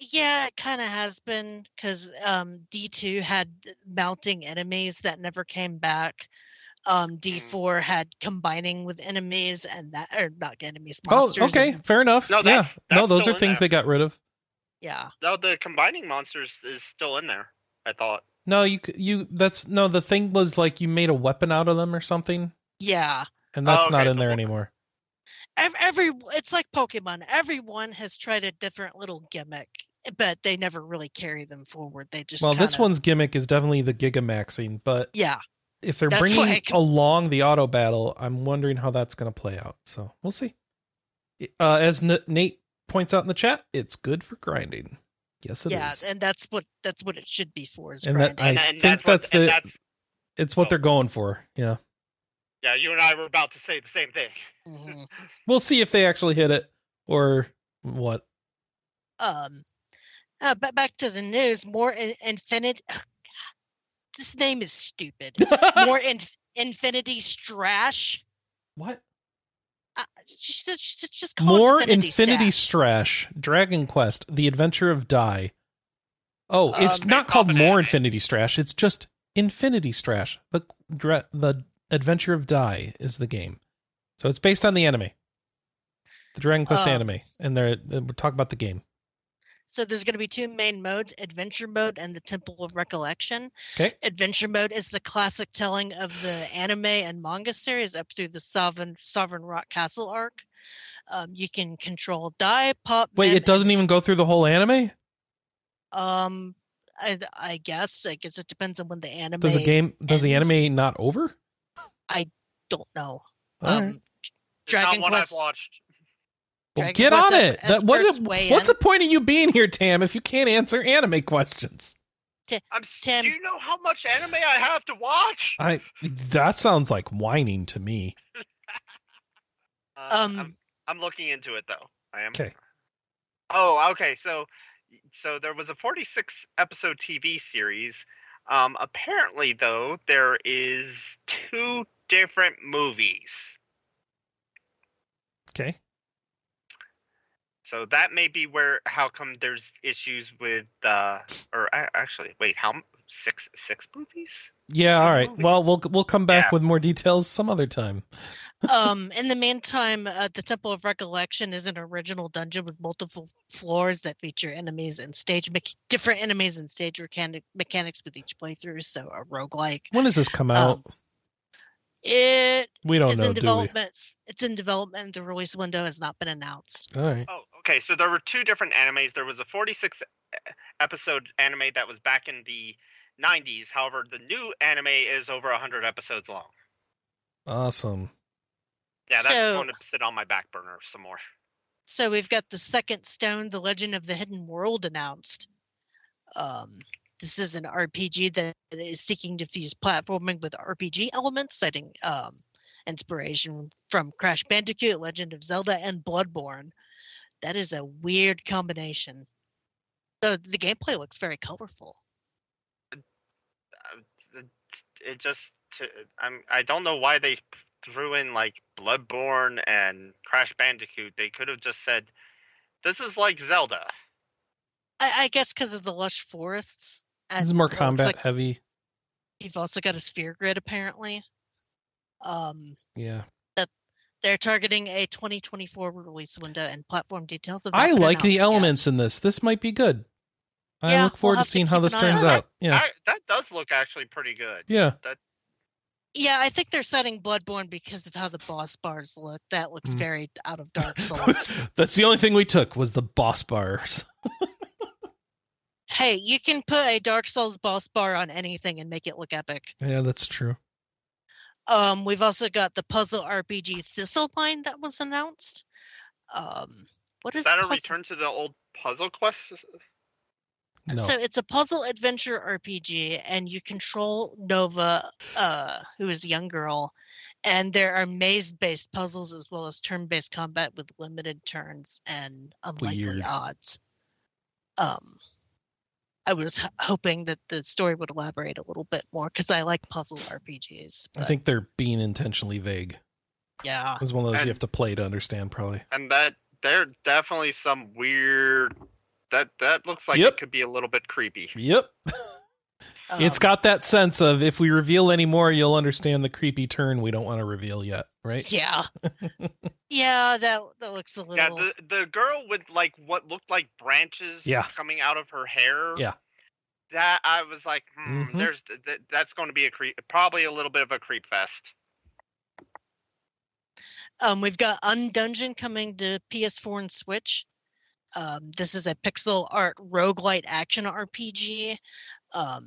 Yeah, it kind of has been, because um, D two had mounting enemies that never came back. Um, D four had combining with enemies and that, or not enemies, monsters. Oh, okay, and... fair enough. No, that's, yeah, that's no, those are things there. They got rid of. Yeah. No, the combining monsters is still in there, I thought. No, you you that's no, the thing was like you made a weapon out of them or something. Yeah. And that's oh, okay. not in there anymore. Every it's like Pokemon. Everyone has tried a different little gimmick, but they never really carry them forward. They just Well, kinda... this one's gimmick is definitely the Gigamaxing, but Yeah. if they're that's bringing like... along the auto battle, I'm wondering how that's going to play out. So we'll see. Uh, as N- Nate points out in the chat, it's good for grinding. Yes, it yeah, is. Yeah, and that's what that's what it should be for. Is and grinding. That, I and, and think that's, that's what, the that's, it's what oh. they're going for. Yeah. Yeah, you and I were about to say the same thing. Mm-hmm. We'll see if they actually hit it or what. Um, uh, but back to the news. More in- infinite. Oh, God. This name is stupid. More in- infinity strash. What? Uh, just, just call more it infinity, infinity strash. Dragon Quest: The Adventure of Dai. Oh, it's um, not called more anime. Infinity strash. It's just Infinity Strash. The the Adventure of Dai is the game, so it's based on the anime, the Dragon Quest um, anime, and they're we're talking about the game. So there's going to be two main modes, Adventure Mode and the Temple of Recollection. Okay. Adventure Mode is the classic telling of the anime and manga series up through the Sovereign, Sovereign Rock Castle arc. Um, you can control Dai, Pop... Wait, Mem, it doesn't and, even go through the whole anime? Um, I, I guess. I guess it depends on when the anime Does the game? Does ends. the anime not over? I don't know. Um, right. Dragon not Quest... I've watched. Well, get on it. That, what is, what's the point of you being here, Tam, if you can't answer anime questions? T- I'm, Tam, do you know how much anime I have to watch? I that sounds like whining to me. uh, um, I'm, I'm looking into it though. I am. Okay. Oh, okay. So, so there was a forty-six episode T V series. Um, apparently, though, there is two different movies. Okay. So that may be where, how come there's issues with, uh, or actually, wait, how six six movies? Yeah, all right. Movies? Well, we'll we'll come back yeah. with more details some other time. um, in the meantime, uh, the Temple of Recollection is an original dungeon with multiple floors that feature enemies and stage me- different enemies and stage mechanic- mechanics with each playthrough. So a roguelike. When does this come out? Um, it we don't is know. In development. Do we? It's in development. The release window has not been announced. All right. Oh. Okay, so there were two different animes. There was a forty-six episode anime that was back in the nineties. However, the new anime is over one hundred episodes long. Awesome. Yeah, that's so, going to sit on my back burner some more. So we've got the second stone, The Legend of the Hidden World, announced. Um, this is an R P G that is seeking to fuse platforming with R P G elements, citing um, inspiration from Crash Bandicoot, Legend of Zelda, and Bloodborne. That is a weird combination. So the gameplay looks very colorful. It just, I'm, I don't know why they threw in like Bloodborne and Crash Bandicoot. They could have just said, this is like Zelda. I, I guess because of the lush forests. This is more combat like heavy. You've also got a sphere grid apparently. Um, yeah. They're targeting a twenty twenty-four release window and platform details. Of I like the elements yet. in this. This might be good. I yeah, look forward we'll to seeing to how this turns out. That, yeah, I, that does look actually pretty good. Yeah. That... Yeah, I think they're setting Bloodborne because of how the boss bars look. That looks mm. very out of Dark Souls. That's the only thing we took was the boss bars. Hey, you can put a Dark Souls boss bar on anything and make it look epic. Yeah, that's true. Um, we've also got the puzzle R P G Thistlepine that was announced. Um, what is, is that? A return to the old Puzzle Quest? No. So it's a puzzle adventure R P G, and you control Nova, uh, who is a young girl, and there are maze-based puzzles as well as turn-based combat with limited turns and unlikely Weird. odds. Um, I was h- hoping that the story would elaborate a little bit more because I like puzzle R P Gs. But... I think they're being intentionally vague. Yeah. It's one of those and, you have to play to understand, probably. And that they're definitely some weird... That that looks like yep. it could be a little bit creepy. Yep. um, it's got that sense of if we reveal any more, you'll understand the creepy turn we don't want to reveal yet, right? Yeah. yeah, that that looks a little... Yeah, the, the girl with like what looked like branches yeah. coming out of her hair. Yeah. That I was like, hmm, mm-hmm. there's th- that's going to be a creep, probably a little bit of a creep fest. Um, we've got Undungeon coming to P S four and Switch. Um, this is a pixel art roguelite action R P G. Um,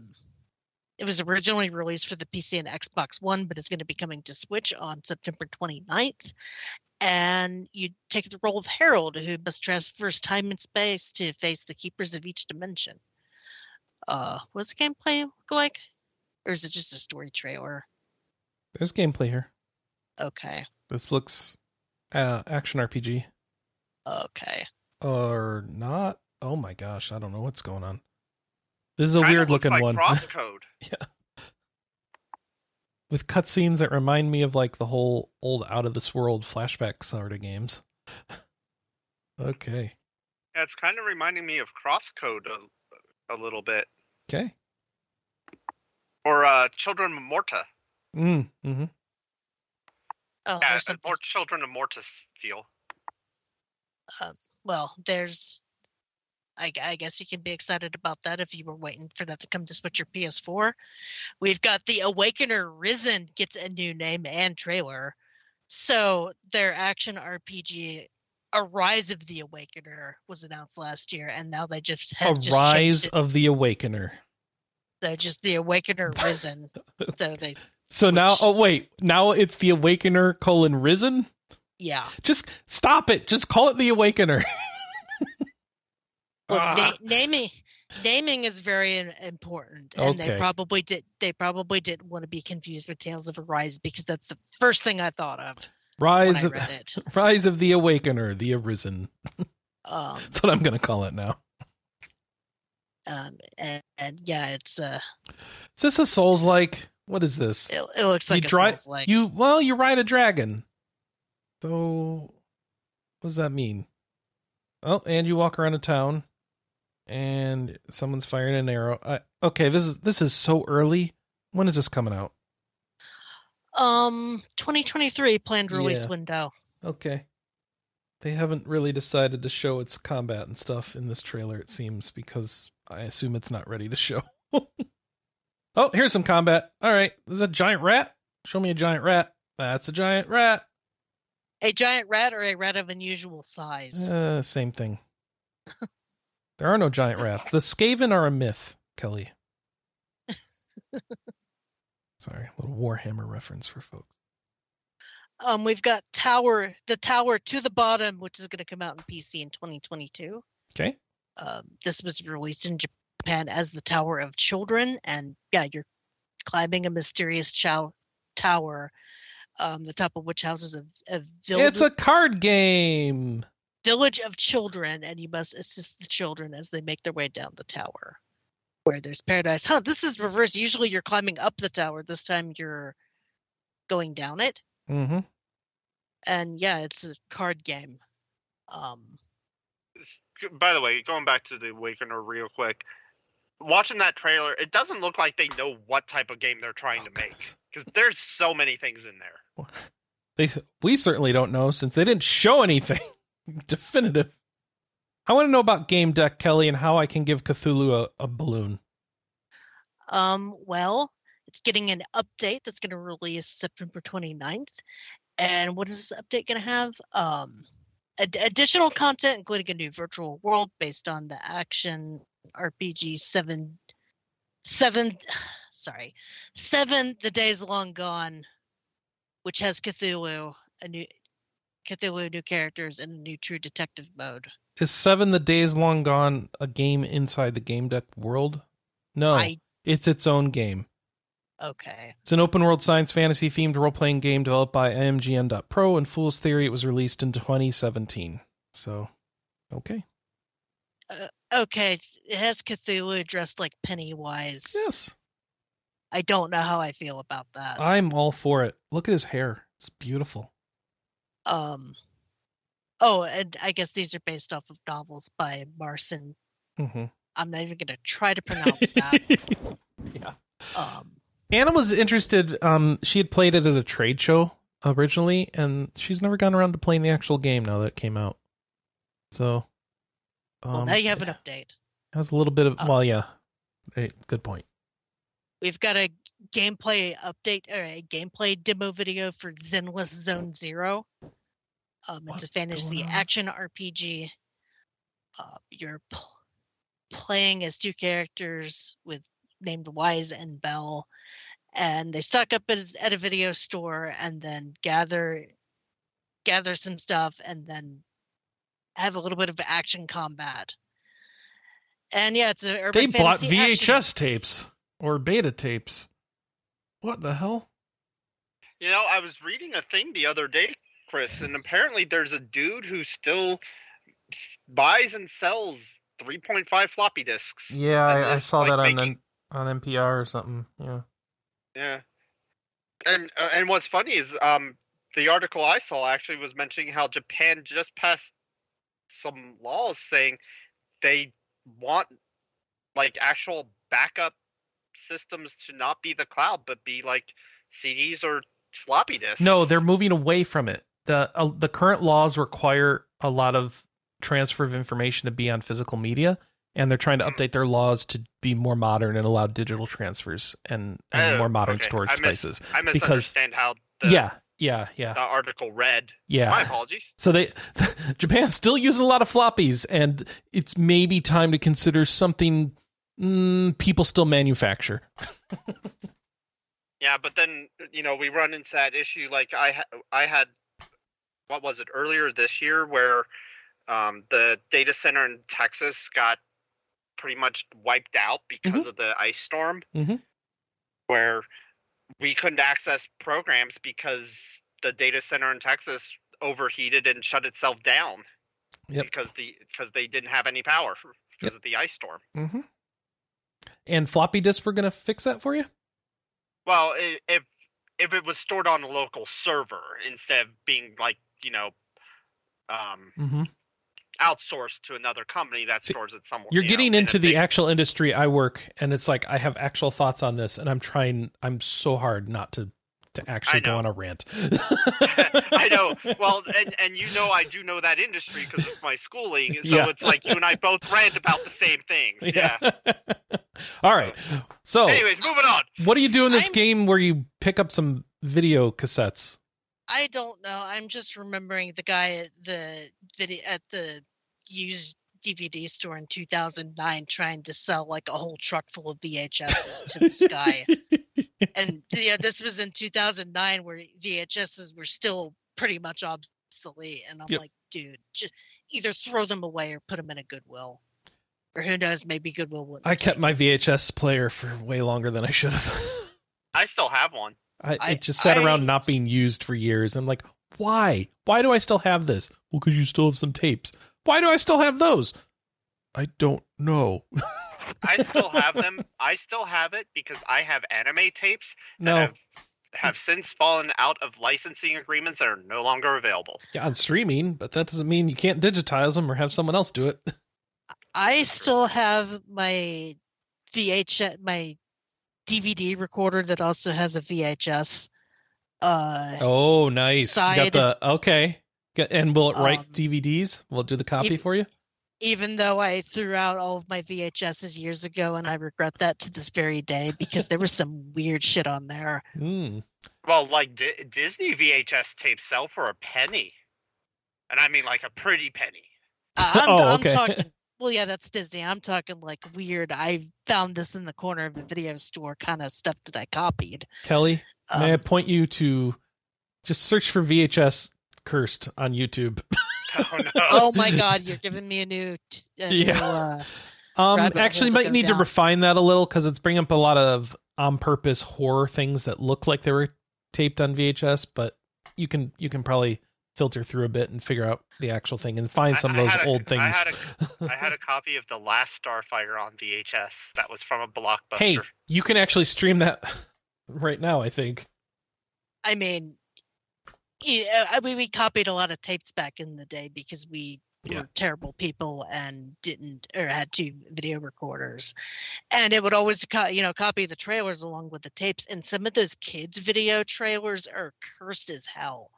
It was originally released for the P C and Xbox One, but it's going to be coming to Switch on September twenty-ninth. And you take the role of Harold, who must traverse time and space to face the keepers of each dimension. Uh, what's the gameplay look like? Or is it just a story trailer? There's gameplay here. Okay. This looks uh, action R P G. Okay. Or not. Oh my gosh, I don't know what's going on. This is a weird looking like one. Crosscode. Yeah. With cutscenes that remind me of like the whole old Out of This World flashback sort of games. Okay. Yeah, it's kind of reminding me of Crosscode a, a little bit. Okay. Or uh, Children of Morta. Mm, mm-hmm. Oh, yeah, there's more Children of Morta feel. Um, well, there's... I, I guess you can be excited about that if you were waiting for that to come to Switch or P S four. We've got The Awakener Risen gets a new name and trailer. So their action R P G, Arise of the Awakener, was announced last year, and now they just have just Arise of the Awakener. So just The Awakener Risen. so they. So switched. Now, oh wait, now it's The Awakener colon Risen? Yeah. Just stop it. Just call it The Awakener. Well, ah. na- naming naming is very important, and okay. they probably did. They probably didn't want to be confused with Tales of Arise, because that's the first thing I thought of. Rise when I read it. Of Rise of the Awakener, the Arisen. Um, that's what I'm going to call it now. Um, and, and yeah, it's uh Is this a Souls-like? What is this? It, it looks like you a dri- Souls-like. You well, you ride a dragon. So, what does that mean? Oh, and you walk around a town. And someone's firing an arrow. Uh, okay, this is this is so early. When is this coming out? Um, twenty twenty-three planned release yeah. window. Okay, they haven't really decided to show its combat and stuff in this trailer. It seems, because I assume it's not ready to show. Oh, here's some combat. All right, there's a giant rat. Show me a giant rat. That's a giant rat. A giant rat or a rat of unusual size. Uh, same thing. There are no giant rats. The Skaven are a myth, Kelly. Sorry, a little Warhammer reference for folks. Um, we've got Tower, the Tower to the Bottom, which is going to come out in P C in twenty twenty-two. Okay. Um, this was released in Japan as the Tower of Children, and yeah, you're climbing a mysterious chow- tower, um, the top of which houses a, a village. It's a card game. Village of children, and you must assist the children as they make their way down the tower. Where there's paradise. Huh, this is reverse. Usually you're climbing up the tower. This time you're going down it. Mm-hmm. And yeah, it's a card game. Um, By the way, going back to The Awakener real quick, watching that trailer, it doesn't look like they know what type of game they're trying oh, to make. Because there's so many things in there. Well, they, we certainly don't know, since they didn't show anything. Definitive. I want to know about Game Deck, Kelly, and how I can give Cthulhu a, a balloon. Um, well, it's getting an update that's going to release September twenty-ninth. And what is this update going to have? Um, ad- additional content, including a new virtual world based on the action R P G seven, seven, sorry, seven, The Days Long Gone, which has Cthulhu, a new... Cthulhu, new characters, and a new true detective mode. Is Seven, The Days Long Gone a game inside the Game Deck world? No, I... it's its own game. Okay. It's an open-world science fantasy-themed role-playing game developed by I M G N dot pro, and Fool's Theory. It was released in twenty seventeen. So, okay. Uh, okay, it has Cthulhu dressed like Pennywise. Yes. I don't know how I feel about that. I'm all for it. Look at his hair. It's beautiful. Um, oh, and I guess these are based off of novels by Marcin. Mm-hmm. I'm not even going to try to pronounce that. Yeah. Um, Anna was interested. Um, she had played it at a trade show originally, and she's never gone around to playing the actual game now that it came out. So, um, well, now you have an update. That was a little bit of um, well, yeah. Hey, good point. We've got a gameplay update, or a gameplay demo video for Zenless Zone Zero. Um, it's a fantasy action R P G. Uh, you're p- playing as two characters with named Wise and Bell, and they stock up as, at a video store, and then gather gather some stuff, and then have a little bit of action combat. And yeah, it's an urban fantasy. They bought V H S action tapes or beta tapes. What the hell? You know, I was reading a thing the other day, Chris, and apparently there's a dude who still buys and sells three point five floppy disks. Yeah, I, I saw like that on making... on N P R or something. Yeah. Yeah. And uh, and what's funny is um the article I saw actually was mentioning how Japan just passed some laws saying they want like actual backup systems to not be the cloud but be like C Ds or floppy disks. No, they're moving away from it. The uh, the current laws require a lot of transfer of information to be on physical media, and they're trying to update their laws to be more modern and allow digital transfers and, and oh, more modern okay. storage I mis- devices. I misunderstand because, how the, yeah, yeah, yeah. the article read. Yeah. My apologies. So they Japan's still using a lot of floppies, and it's maybe time to consider something mm, people still manufacture. Yeah, but then, you know, we run into that issue. Like I, ha- I had, what was it, earlier this year where um, the data center in Texas got pretty much wiped out because mm-hmm. of the ice storm, mm-hmm. where we couldn't access programs because the data center in Texas overheated and shut itself down yep. because the because they didn't have any power because yep. of the ice storm. Mm-hmm. And floppy disks were going to fix that for you? Well, if if it was stored on a local server instead of being like, you know, um, mm-hmm. outsourced to another company that stores it somewhere. You're you getting know, into the thing. Actual industry I work, and it's like I have actual thoughts on this, and I'm trying. I'm so hard not to to actually go on a rant. I know. Well, and, and you know, I do know that industry because of my schooling. So yeah. It's like you and I both rant about the same things. Yeah. yeah. All right. So, anyways, moving on. What do you do in this I'm, game where you pick up some video cassettes? I don't know. I'm just remembering the guy at the video at the used D V D store in two thousand nine trying to sell like a whole truck full of V H Ss to this guy. And yeah, this was in two thousand nine where V H Ss were still pretty much obsolete. And I'm yep. like, dude, just either throw them away or put them in a Goodwill. Or who knows, maybe Goodwill wouldn't. I kept my V H S player for way longer than I should have. I still have one. I, I it just sat I, around not being used for years. I'm like, why? Why do I still have this? Well, because you still have some tapes. Why do I still have those? I don't know. I still have them. I still have it because I have anime tapes that no. have, have since fallen out of licensing agreements that are no longer available. Yeah, on streaming, but that doesn't mean you can't digitize them or have someone else do it. I still have my V H S, my D V D recorder that also has a V H S. Uh, oh, nice! Side. You got the okay, and will it write um, D V Ds? Will it do the copy even, for you? Even though I threw out all of my V H Ss years ago, and I regret that to this very day because there was some weird shit on there. Mm. Well, like D- Disney V H S tapes sell for a penny, and I mean like a pretty penny. Uh, I'm, oh, okay. I'm talking. Well, yeah, that's Disney. I'm talking like weird. I found this in the corner of a video store kind of stuff that I copied. Kelly, um, may I point you to just search for V H S cursed on YouTube? Oh, no. Oh my God. You're giving me a new. A yeah. New, uh, um, actually, might need down. to refine that a little because it's bringing up a lot of on purpose horror things that look like they were taped on V H S, but you can you can probably filter through a bit and figure out the actual thing and find some I, I of those a, old things. I had, a, I had a copy of The Last Starfighter on V H S. That was from a Blockbuster. Hey, you can actually stream that right now, I think. I mean, yeah, we, we copied a lot of tapes back in the day because we yeah. were terrible people and didn't, or had two video recorders. And it would always, co- you know, copy the trailers along with the tapes. And some of those kids' video trailers are cursed as hell.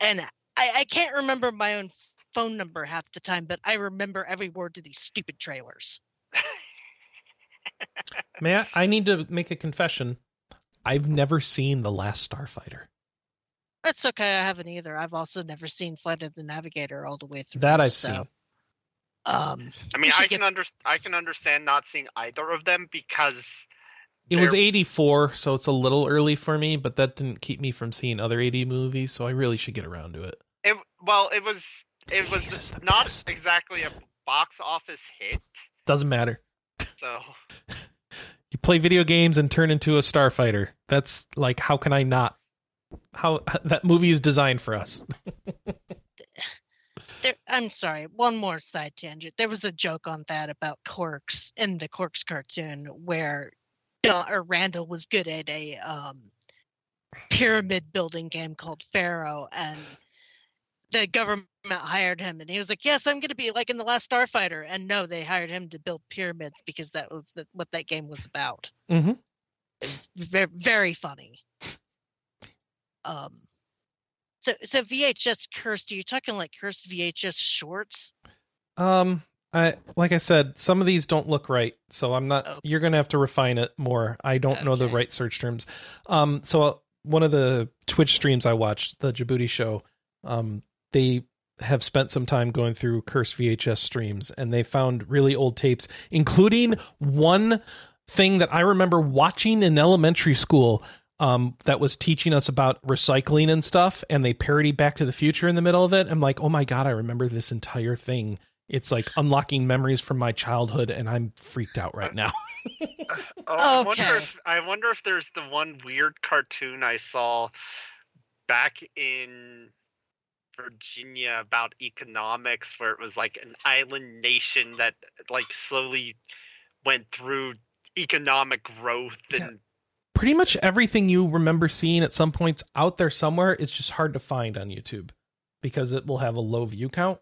And I, I can't remember my own phone number half the time, but I remember every word to these stupid trailers. May I, I need to make a confession. I've never seen The Last Starfighter. That's okay. I haven't either. I've also never seen Flight of the Navigator all the way through. That I've so. seen. Um, I mean, I can get... under I can understand not seeing either of them because it was eighty-four, so it's a little early for me. But that didn't keep me from seeing other eighty movies, so I really should get around to it. It well, it was it was not best. exactly a box office hit. Doesn't matter. So you play video games and turn into a starfighter. That's like, how can I not? How that movie is designed for us. There, I'm sorry, one more side tangent. There was a joke on that about Corks in the Corks cartoon where uh, or Randall was good at a um, pyramid building game called Pharaoh, and the government hired him and he was like, yes, I'm going to be like in The Last Starfighter. And no, they hired him to build pyramids because that was the, what that game was about. Mm-hmm. It's very, very funny. Um. So, so V H S cursed. Are you talking like cursed V H S shorts? Um, I like I said, some of these don't look right, so I'm not. Okay. You're gonna have to refine it more. I don't okay. know the right search terms. Um, so one of the Twitch streams I watched, the Djibouti show, um, they have spent some time going through cursed V H S streams, and they found really old tapes, including one thing that I remember watching in elementary school. Um, that was teaching us about recycling and stuff, and they parody Back to the Future in the middle of it. I'm like, oh my God, I remember this entire thing. It's like unlocking memories from my childhood, and I'm freaked out right now. oh, I, okay. wonder if, I wonder if there's the one weird cartoon I saw back in Virginia about economics, where it was like an island nation that like slowly went through economic growth and yeah. Pretty much everything you remember seeing at some point's out there somewhere. It's just hard to find on YouTube because it will have a low view count,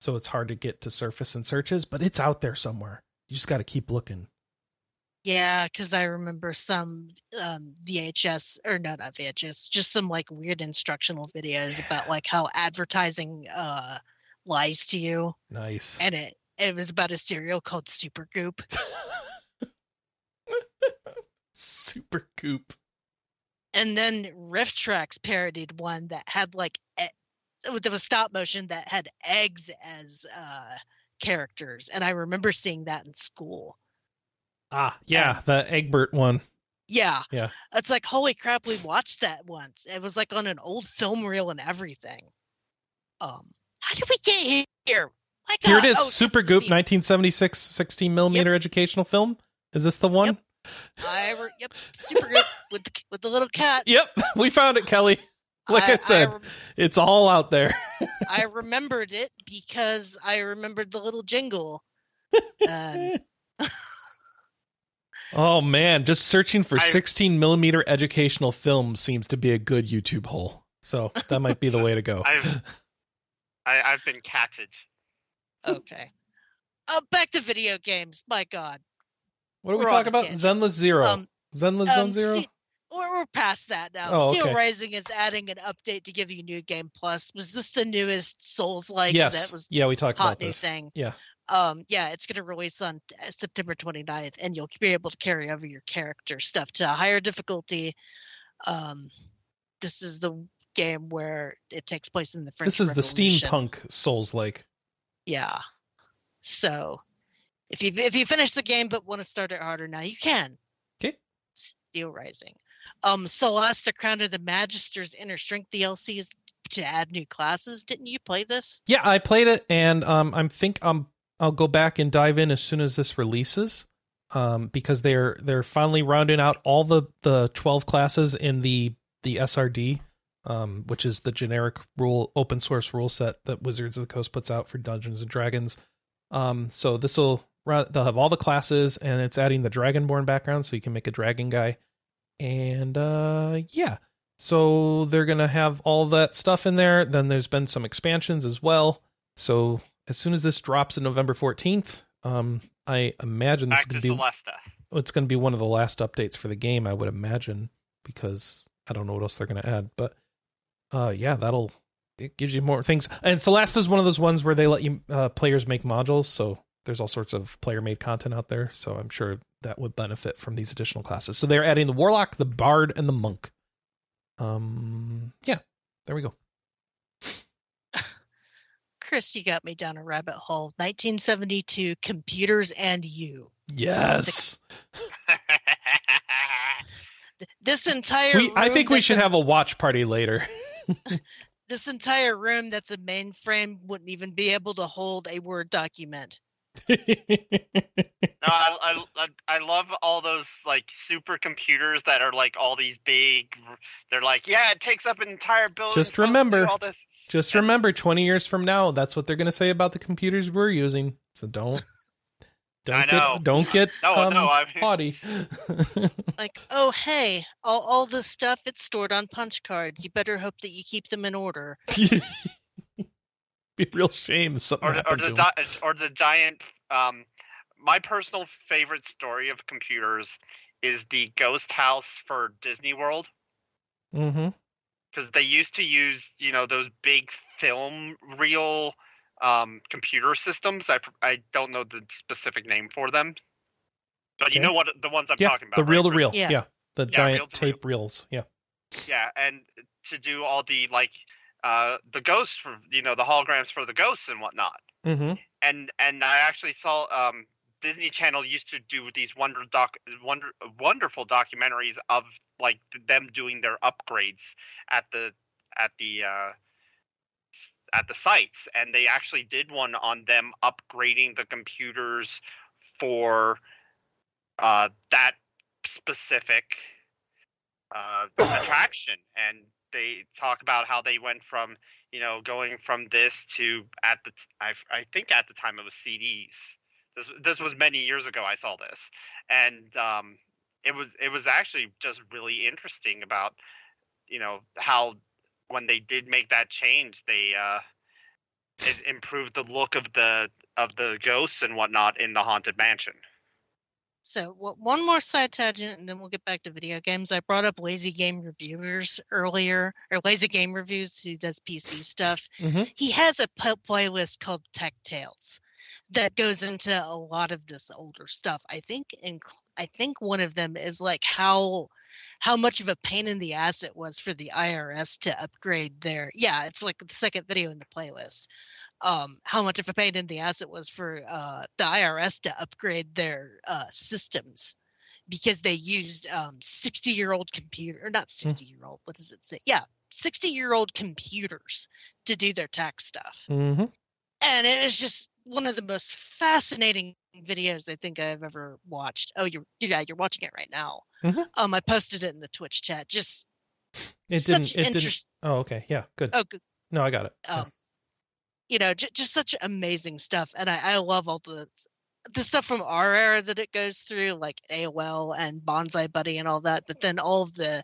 so it's hard to get to surface in searches, but it's out there somewhere. You just got to keep looking. Yeah, because I remember some um, V H S, or no, not V H S, just some like weird instructional videos yeah. about like how advertising uh, lies to you. Nice. And it, it was about a cereal called Super Goop. Super Goop. And then Riff Trax parodied one that had like e- that was stop motion that had eggs as uh characters, and I remember seeing that in school. Ah, yeah, and the Egbert one. Yeah, yeah. It's like, holy crap, we watched that once. It was like on an old film reel and everything. Um, how did we get here? My God. Here it is, oh, Super Goop, the nineteen seventy-six, sixteen millimeter yep. educational film. Is this the one? Yep. I re- yep, Super Goop with the, with the little cat. Yep, we found it, Kelly. Like I, I said, I re- it's all out there. I remembered it because I remembered the little jingle. Um, oh man, just searching for sixteen millimeter educational films seems to be a good YouTube hole. So that might be the way to go. I've, I, I've been catted. Okay. Uh, back to video games. My God. What are we're we talking about? Zenless Zero. Um, Zenless um, Zone Zero? Ste- we're, we're past that now. Oh, Steel okay. Rising is adding an update to give you New Game Plus. Was this the newest Souls-like? Yes. That was yeah, we talked hot about new this. Thing. Yeah. Um, yeah, it's going to release on September twenty-ninth, and you'll be able to carry over your character stuff to a higher difficulty. Um, this is the game where it takes place in the French Revolution. This is the steampunk Souls-like. Yeah. So... If you if you finish the game but want to start it harder now, you can. Okay. Steel Rising. Um, Celeste, Crown of the Magister's Inner Strength D L C is to add new classes. Didn't you play this? Yeah, I played it, and um, I'm think um, I'll go back and dive in as soon as this releases, um, because they're they're finally rounding out all the, the twelve classes in the the S R D, um, which is the generic rule open source rule set that Wizards of the Coast puts out for Dungeons and Dragons. Um, so this will. They'll have all the classes, and it's adding the Dragonborn background, so you can make a dragon guy. And, uh, yeah. So they're going to have all that stuff in there. Then there's been some expansions as well. So as soon as this drops on November fourteenth, um, I imagine this could be, it's going to be one of the last updates for the game, I would imagine, because I don't know what else they're going to add. But, uh, yeah, that'll... It gives you more things. And Celesta's one of those ones where they let you uh, players make modules, so... There's all sorts of player-made content out there, so I'm sure that would benefit from these additional classes. So they're adding the Warlock, the Bard, and the Monk. Um, yeah, there we go. Chris, you got me down a rabbit hole. nineteen seventy-two, Computers and You. Yes. This entire we, I think we should a, have a watch party later. This entire room that's a mainframe wouldn't even be able to hold a Word document. no, I, I I love all those like supercomputers that are like all these big. They're like, yeah, it takes up an entire building. Just remember, all this. just and, remember, twenty years from now, that's what they're going to say about the computers we're using. So don't, don't get, don't get no, um, no, I mean... haughty. Like, oh hey, all all this stuff, it's stored on punch cards. You better hope that you keep them in order. Be a real shame. If or, or, the di- or the giant. Um, my personal favorite story of computers is the ghost house for Disney World. Mm-hmm. Because they used to use, you know, those big film reel um, computer systems. I I don't know the specific name for them, but okay. You know what the ones I'm yeah, talking about. The reel right? to reel. Yeah. yeah. The yeah, giant reel tape reel. reels. Yeah. Yeah, and to do all the like. Uh, the ghosts, for, you know, the holograms for the ghosts and whatnot. Mm-hmm. And and I actually saw um, Disney Channel used to do these wonder doc, wonder, wonderful documentaries of like them doing their upgrades at the at the uh, at the sites, and they actually did one on them upgrading the computers for uh, that specific uh, attraction and. They talk about how they went from, you know, going from this to at the, I, I think at the time it was C Ds. This this was many years ago. I saw this, and um, it was it was actually just really interesting about, you know, how when they did make that change, they uh, it improved the look of the of the ghosts and whatnot in the Haunted Mansion. So well, one more side tangent, and then we'll get back to video games. I brought up Lazy Game Reviewers earlier, or Lazy Game Reviews, who does P C stuff. Mm-hmm. He has a po- playlist called Tech Tales that goes into a lot of this older stuff. I think, in, I think one of them is like how how much of a pain in the ass it was for the I R S to upgrade their. Yeah, it's like the second video in the playlist. Um, how much of a pain in the ass it was for uh, the I R S to upgrade their uh, systems because they used um, sixty-year-old computer, or not sixty-year-old, what does it say? Yeah, sixty-year-old computers to do their tax stuff. Mm-hmm. And it is just one of the most fascinating videos I think I've ever watched. Oh, you're, yeah, you're watching it right now. Mm-hmm. Um, I posted it in the Twitch chat. Just it such didn't, it interest. Didn't, oh, okay, yeah, good. Oh, good. No, I got it. Um, yeah. You know, j- just such amazing stuff. And I, I love all the the stuff from our era that it goes through, like A O L and Bonsai Buddy and all that. But then all of the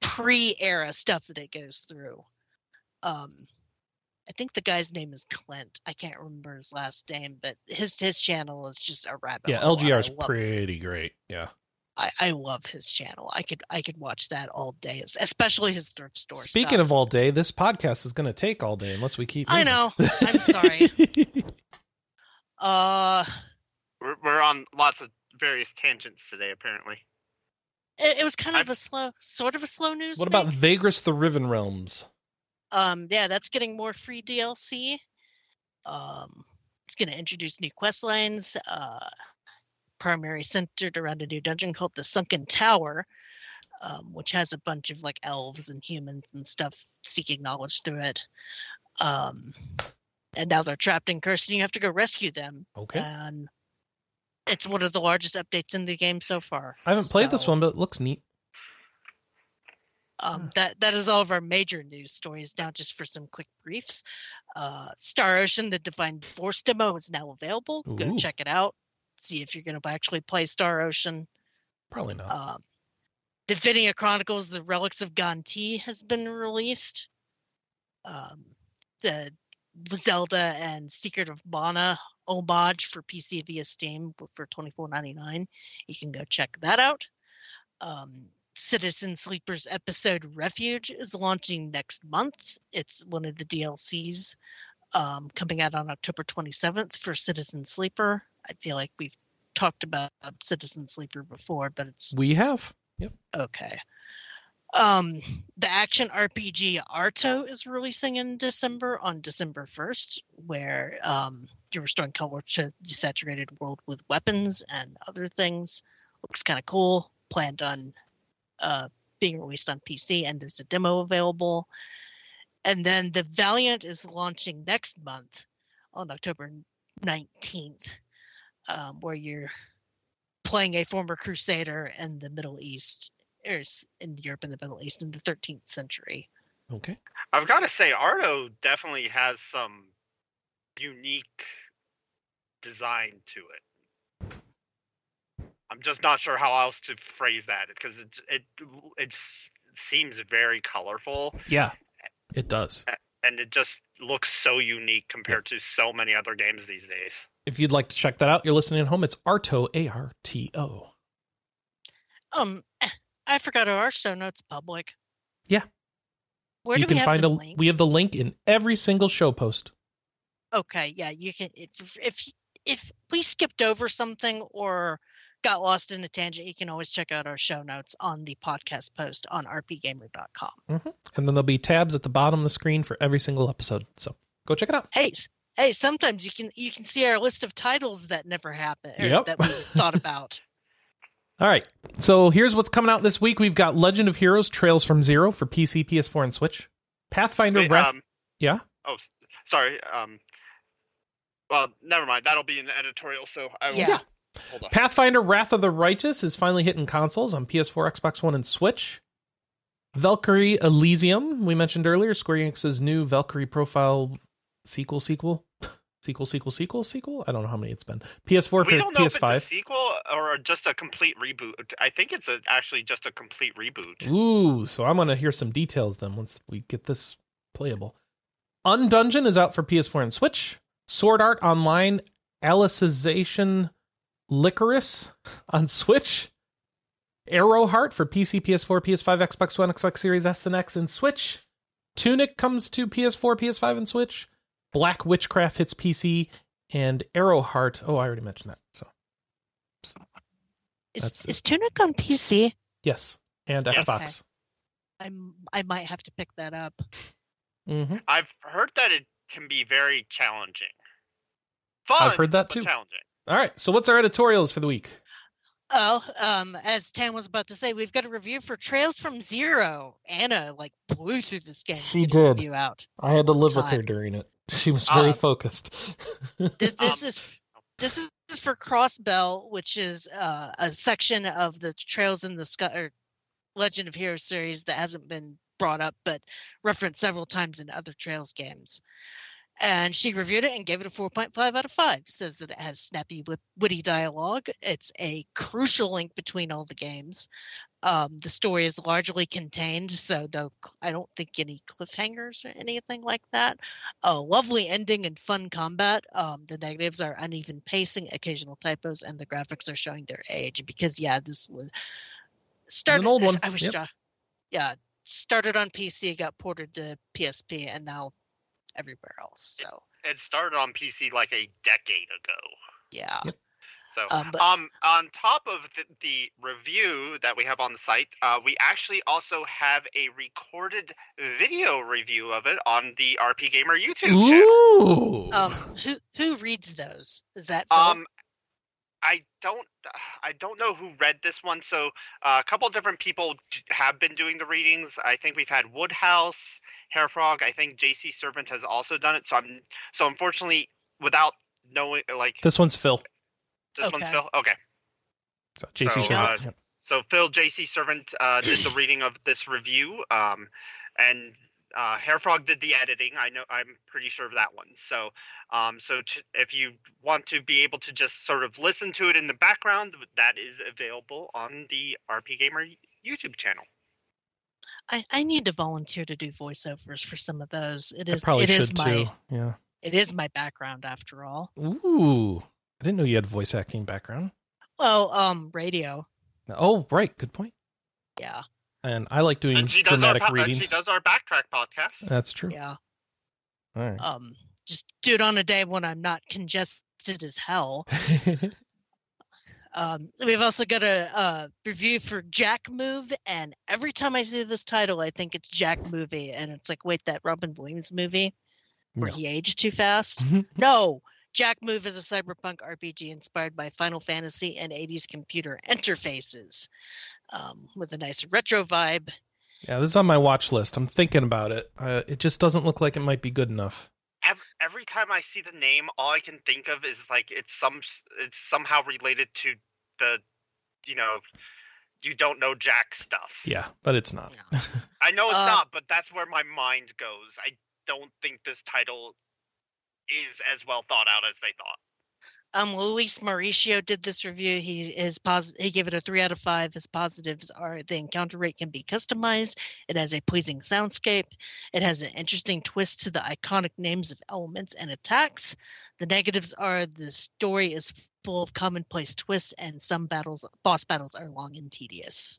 pre-era stuff that it goes through. Um, I think the guy's name is Clint. I can't remember his last name, but his his channel is just a rabbit yeah, hole. Yeah, L G R's pretty it. great. Yeah. I, I love his channel. I could I could watch that all day, especially his thrift store Speaking stuff. Speaking of all day, this podcast is going to take all day unless we keep moving. I know. I'm sorry. uh, we're, we're on lots of various tangents today, apparently. It, it was kind of I've, a slow, sort of a slow news. What about Vagrus the Riven Realms? Um, yeah, that's getting more free D L C. Um, it's going to introduce new quest lines. Uh, primary centered around a new dungeon called the Sunken Tower, um, which has a bunch of like elves and humans and stuff seeking knowledge through it. Um, and now they're trapped and cursed and you have to go rescue them. Okay. And it's one of the largest updates in the game so far. I haven't so, played this one, but it looks neat. Um, that that is all of our major news stories. Now, just for some quick briefs, uh, Star Ocean, the Divine Force demo is now available. Ooh. Go check it out. See if you're going to actually play Star Ocean. Probably not. Um, Divinia Chronicles, The Relics of Ghanti has been released. Um, the Zelda and Secret of Mana homage for P C via Steam for twenty-four ninety-nine. You can go check that out. Um, Citizen Sleepers Episode Refuge is launching next month. It's one of the D L Cs um, coming out on October twenty-seventh for Citizen Sleeper. I feel like we've talked about Citizen Sleeper before, but it's... We have. Yep. Okay. Um, the action R P G Arto is releasing in December on December first, where um, you're restoring color to desaturated world with weapons and other things. Looks kind of cool. Planned on uh, being released on P C, and there's a demo available. And then the Valiant is launching next month on October nineteenth, um, where you're playing a former crusader in the Middle East, or in Europe and the Middle East in the thirteenth century. Okay. I've got to say, Arto definitely has some unique design to it. I'm just not sure how else to phrase that, because it, it, it seems very colorful. Yeah, it does. And it just looks so unique compared to so many other games these days. If you'd like to check that out, you're listening at home. It's Arto, A R T O. Um, I forgot our show notes public. Yeah. Where you do we have find the a, link? We have the link in every single show post. Okay, yeah, you can. If if if we skipped over something or got lost in a tangent, you can always check out our show notes on the podcast post on r p gamer dot com. Mm-hmm. And then there'll be tabs at the bottom of the screen for every single episode. So go check it out. Hey, hey, sometimes you can you can see our list of titles that never happened, or yep. that we thought about. All right, so here's what's coming out this week. We've got Legend of Heroes, Trails from Zero for P C, P S four, and Switch. Pathfinder Wait, Wrath... Um, yeah? Oh, sorry. Um, well, never mind. That'll be in the editorial, so I will... Yeah. Hold on. Pathfinder Wrath of the Righteous is finally hitting consoles on P S four, Xbox One, and Switch. Valkyrie Elysium, we mentioned earlier, Square Enix's new Valkyrie profile sequel, sequel, sequel, sequel, sequel, sequel. I don't know how many it's been. P S four, we don't know P S five. If it's a sequel or just a complete reboot. I think it's a, actually just a complete reboot. Ooh, so I'm going to hear some details then once we get this playable. Undungeon is out for P S four and Switch. Sword Art Online, Alicization Licorice on Switch. Arrowheart for P C, P S four, P S five, Xbox One, Xbox Series S and X, and Switch. Tunic comes to P S four, P S five, and Switch. Black Witchcraft hits P C, and Arrowheart. Oh, I already mentioned that. So, so is, is Tunic on P C? Yes, and yes. Xbox. Okay. I'm I might have to pick that up. Mm-hmm. I've heard that it can be very challenging. Fun. I've heard that too. Challenging. All right. So, what's our editorials for the week? Oh, um, as Tan was about to say, we've got a review for Trails from Zero. Anna, like, blew through this game. She did. Out I had to live time. with her during it. She was very um, focused. this this um, is this is, is for Crossbell, which is uh, a section of the Trails in the Sky or Legend of Heroes series that hasn't been brought up, but referenced several times in other Trails games. And she reviewed it and gave it a four point five out of five. Says that it has snappy, witty dialogue. It's a crucial link between all the games. Um, the story is largely contained, so no, I don't think any cliffhangers or anything like that. A lovely ending and fun combat. Um, the negatives are uneven pacing, occasional typos, and the graphics are showing their age. Because, yeah, this was... started, an old one. I was yep. jo- yeah, started on P C, got ported to P S P, and now... everywhere else. So it, it started on P C like a decade ago. Yeah. Yep. So um, but, um on top of the, the review that we have on the site, uh we actually also have a recorded video review of it on the R P Gamer YouTube Ooh. channel. Um who who reads those? Is that Phil? Um I don't I don't know who read this one. So uh, a couple different people have been doing the readings. I think we've had Woodhouse, Hairfrog. I think J C Servant has also done it. So I'm so unfortunately without knowing like this one's Phil. This okay. one's Phil. Okay. So J C so, Servant. Uh, yeah. So Phil J C Servant uh, did the reading of this review, um, and uh, Hairfrog did the editing. I know I'm pretty sure of that one. So, um, so to, if you want to be able to just sort of listen to it in the background, that is available on the R P Gamer YouTube channel. I, I need to volunteer to do voiceovers for some of those. It is it is too. my yeah. It is my background after all. Ooh. I didn't know you had voice acting background. Well, um radio. Oh, right, good point. Yeah. And I like doing dramatic po- readings. And she does our backtrack podcast. That's true. Yeah. All right. Um just do it on a day when I'm not congested as hell. Um, we've also got a uh, review for Jack Move, and every time I see this title, I think it's Jack Movie, and it's like, wait, that Robin Williams movie where no. he aged too fast? No! Jack Move is a cyberpunk R P G inspired by Final Fantasy and eighties computer interfaces, um, with a nice retro vibe. Yeah, this is on my watch list. I'm thinking about it. Uh, it just doesn't look like it might be good enough. Every time I see the name, all I can think of is like it's some it's somehow related to the, you know, you don't know Jack stuff. Yeah, but it's not. No. I know it's uh, not, but that's where my mind goes. I don't think this title is as well thought out as they thought. Um, Luis Mauricio did this review. He is pos- He gave it a three out of five. His positives are the encounter rate can be customized. It has a pleasing soundscape. It has an interesting twist to the iconic names of elements and attacks. The negatives are the story is full of commonplace twists, and some battles, boss battles, are long and tedious.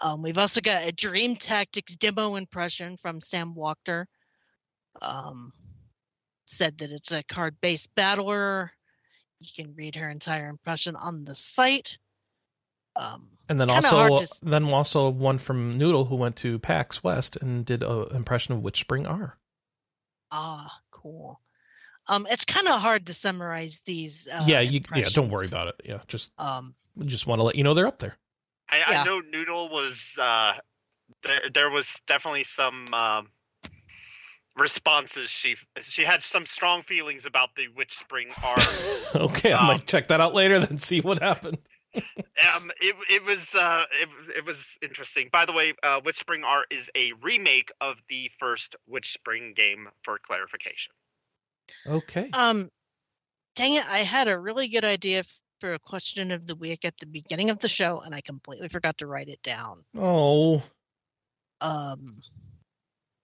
Um, we've also got a Dream Tactics demo impression from Sam Wachter. Um, said that it's a card-based battler. You can read her entire impression on the site. Um, and then also, to... then also one from Noodle, who went to PAX West and did an impression of Witchspring R. Ah, cool. Um, it's kind of hard to summarize these. Uh, yeah, you, yeah. Don't worry about it. Yeah, just um, we just want to let you know they're up there. I, yeah. I know Noodle was uh, there. There was definitely some uh, responses. She she had some strong feelings about the Witchspring R. Okay, I might um, check that out later, then see what happened. um, it it was uh it, it was interesting. By the way, uh, Witchspring R is a remake of the first Witchspring game. For clarification. Okay. Um, dang it! I had a really good idea for a question of the week at the beginning of the show, and I completely forgot to write it down. Oh. Um.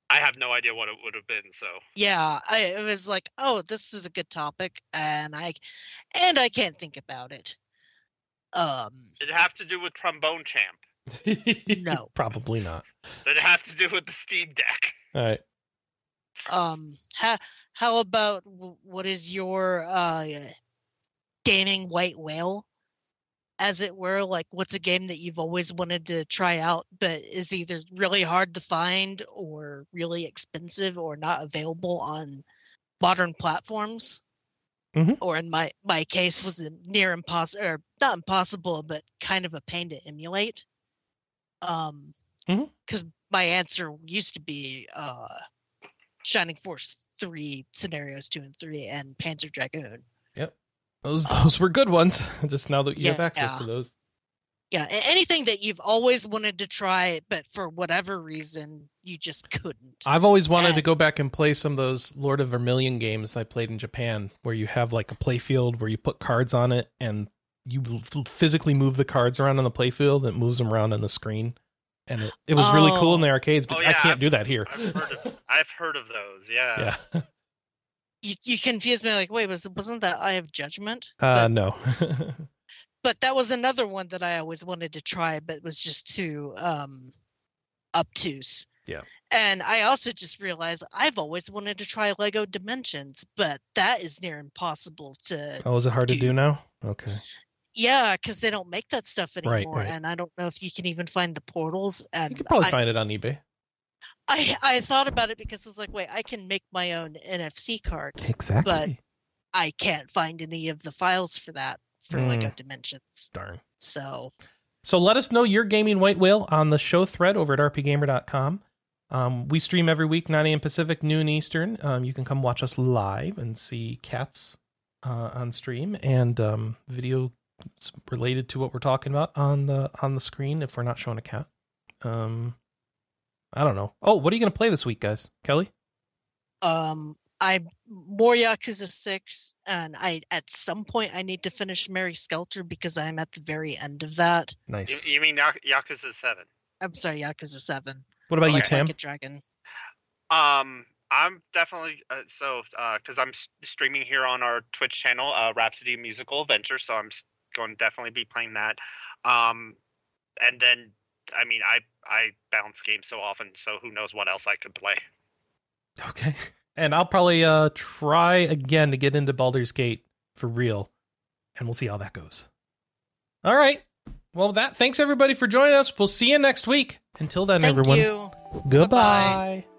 I have no idea what it would have been, so... Yeah, I, it was like, oh, this was a good topic, and I and I can't think about it. Um, Did it have to do with Trombone Champ? No. Probably not. Did it have to do with the Steam Deck? All right. Um, how, how about what is your uh, gaming white whale, as it were? Like, what's a game that you've always wanted to try out but is either really hard to find or really expensive or not available on modern platforms? Mm-hmm. Or in my, my case, was it near impossible, or not impossible, but kind of a pain to emulate? Um, because mm-hmm. my answer used to be uh, Shining Force three, Scenarios two and three, and Panzer Dragoon. Yep. Those those um, were good ones, just now that you yeah, have access yeah. to those. Yeah, anything that you've always wanted to try, but for whatever reason, you just couldn't. I've always wanted and, to go back and play some of those Lord of Vermilion games I played in Japan, where you have like a playfield where you put cards on it, and you physically move the cards around on the playfield, and it moves them around on the screen. And it, it was oh, really cool in the arcades, but oh, yeah, I can't I've, do that here. I've heard of, I've heard of those, yeah. Yeah. You, you confused me. Like, wait, was wasn't that Eye of Judgment? But, uh, no. But that was another one that I always wanted to try, but was just too um, obtuse. Yeah. And I also just realized I've always wanted to try Lego Dimensions, but that is near impossible to. Oh, is it hard do. to do now? Okay. Yeah, because they don't make that stuff anymore, right, right. and I don't know if you can even find the portals. And you could probably I, find it on eBay. I, I thought about it because it's like, wait, I can make my own N F C cards. Exactly. But I can't find any of the files for that for mm. Lego Dimensions. Darn. So so let us know your gaming white whale on the show thread over at r p gamer dot com. Um, we stream every week, nine a.m. Pacific, noon Eastern. Um, you can come watch us live and see cats uh, on stream and um, video related to what we're talking about on the on the screen if we're not showing a cat. Um I don't know. Oh, what are you going to play this week, guys? Kelly? Um, I'm more Yakuza six, and I at some point I need to finish Mary Skelter because I'm at the very end of that. Nice. You, you mean Yakuza seven? I'm sorry, Yakuza seven. What about like, you, Tim? Like a Dragon. Um, I'm definitely uh, so because uh, I'm streaming here on our Twitch channel, uh, Rhapsody Musical Adventure, so I'm going to definitely be playing that. Um, and then. I mean, I, I bounce games so often, so who knows what else I could play. Okay. And I'll probably uh, try again to get into Baldur's Gate for real, and we'll see how that goes. All right. Well, with that, thanks everybody for joining us. We'll see you next week. Until then, Thank everyone. You. Goodbye. Bye-bye.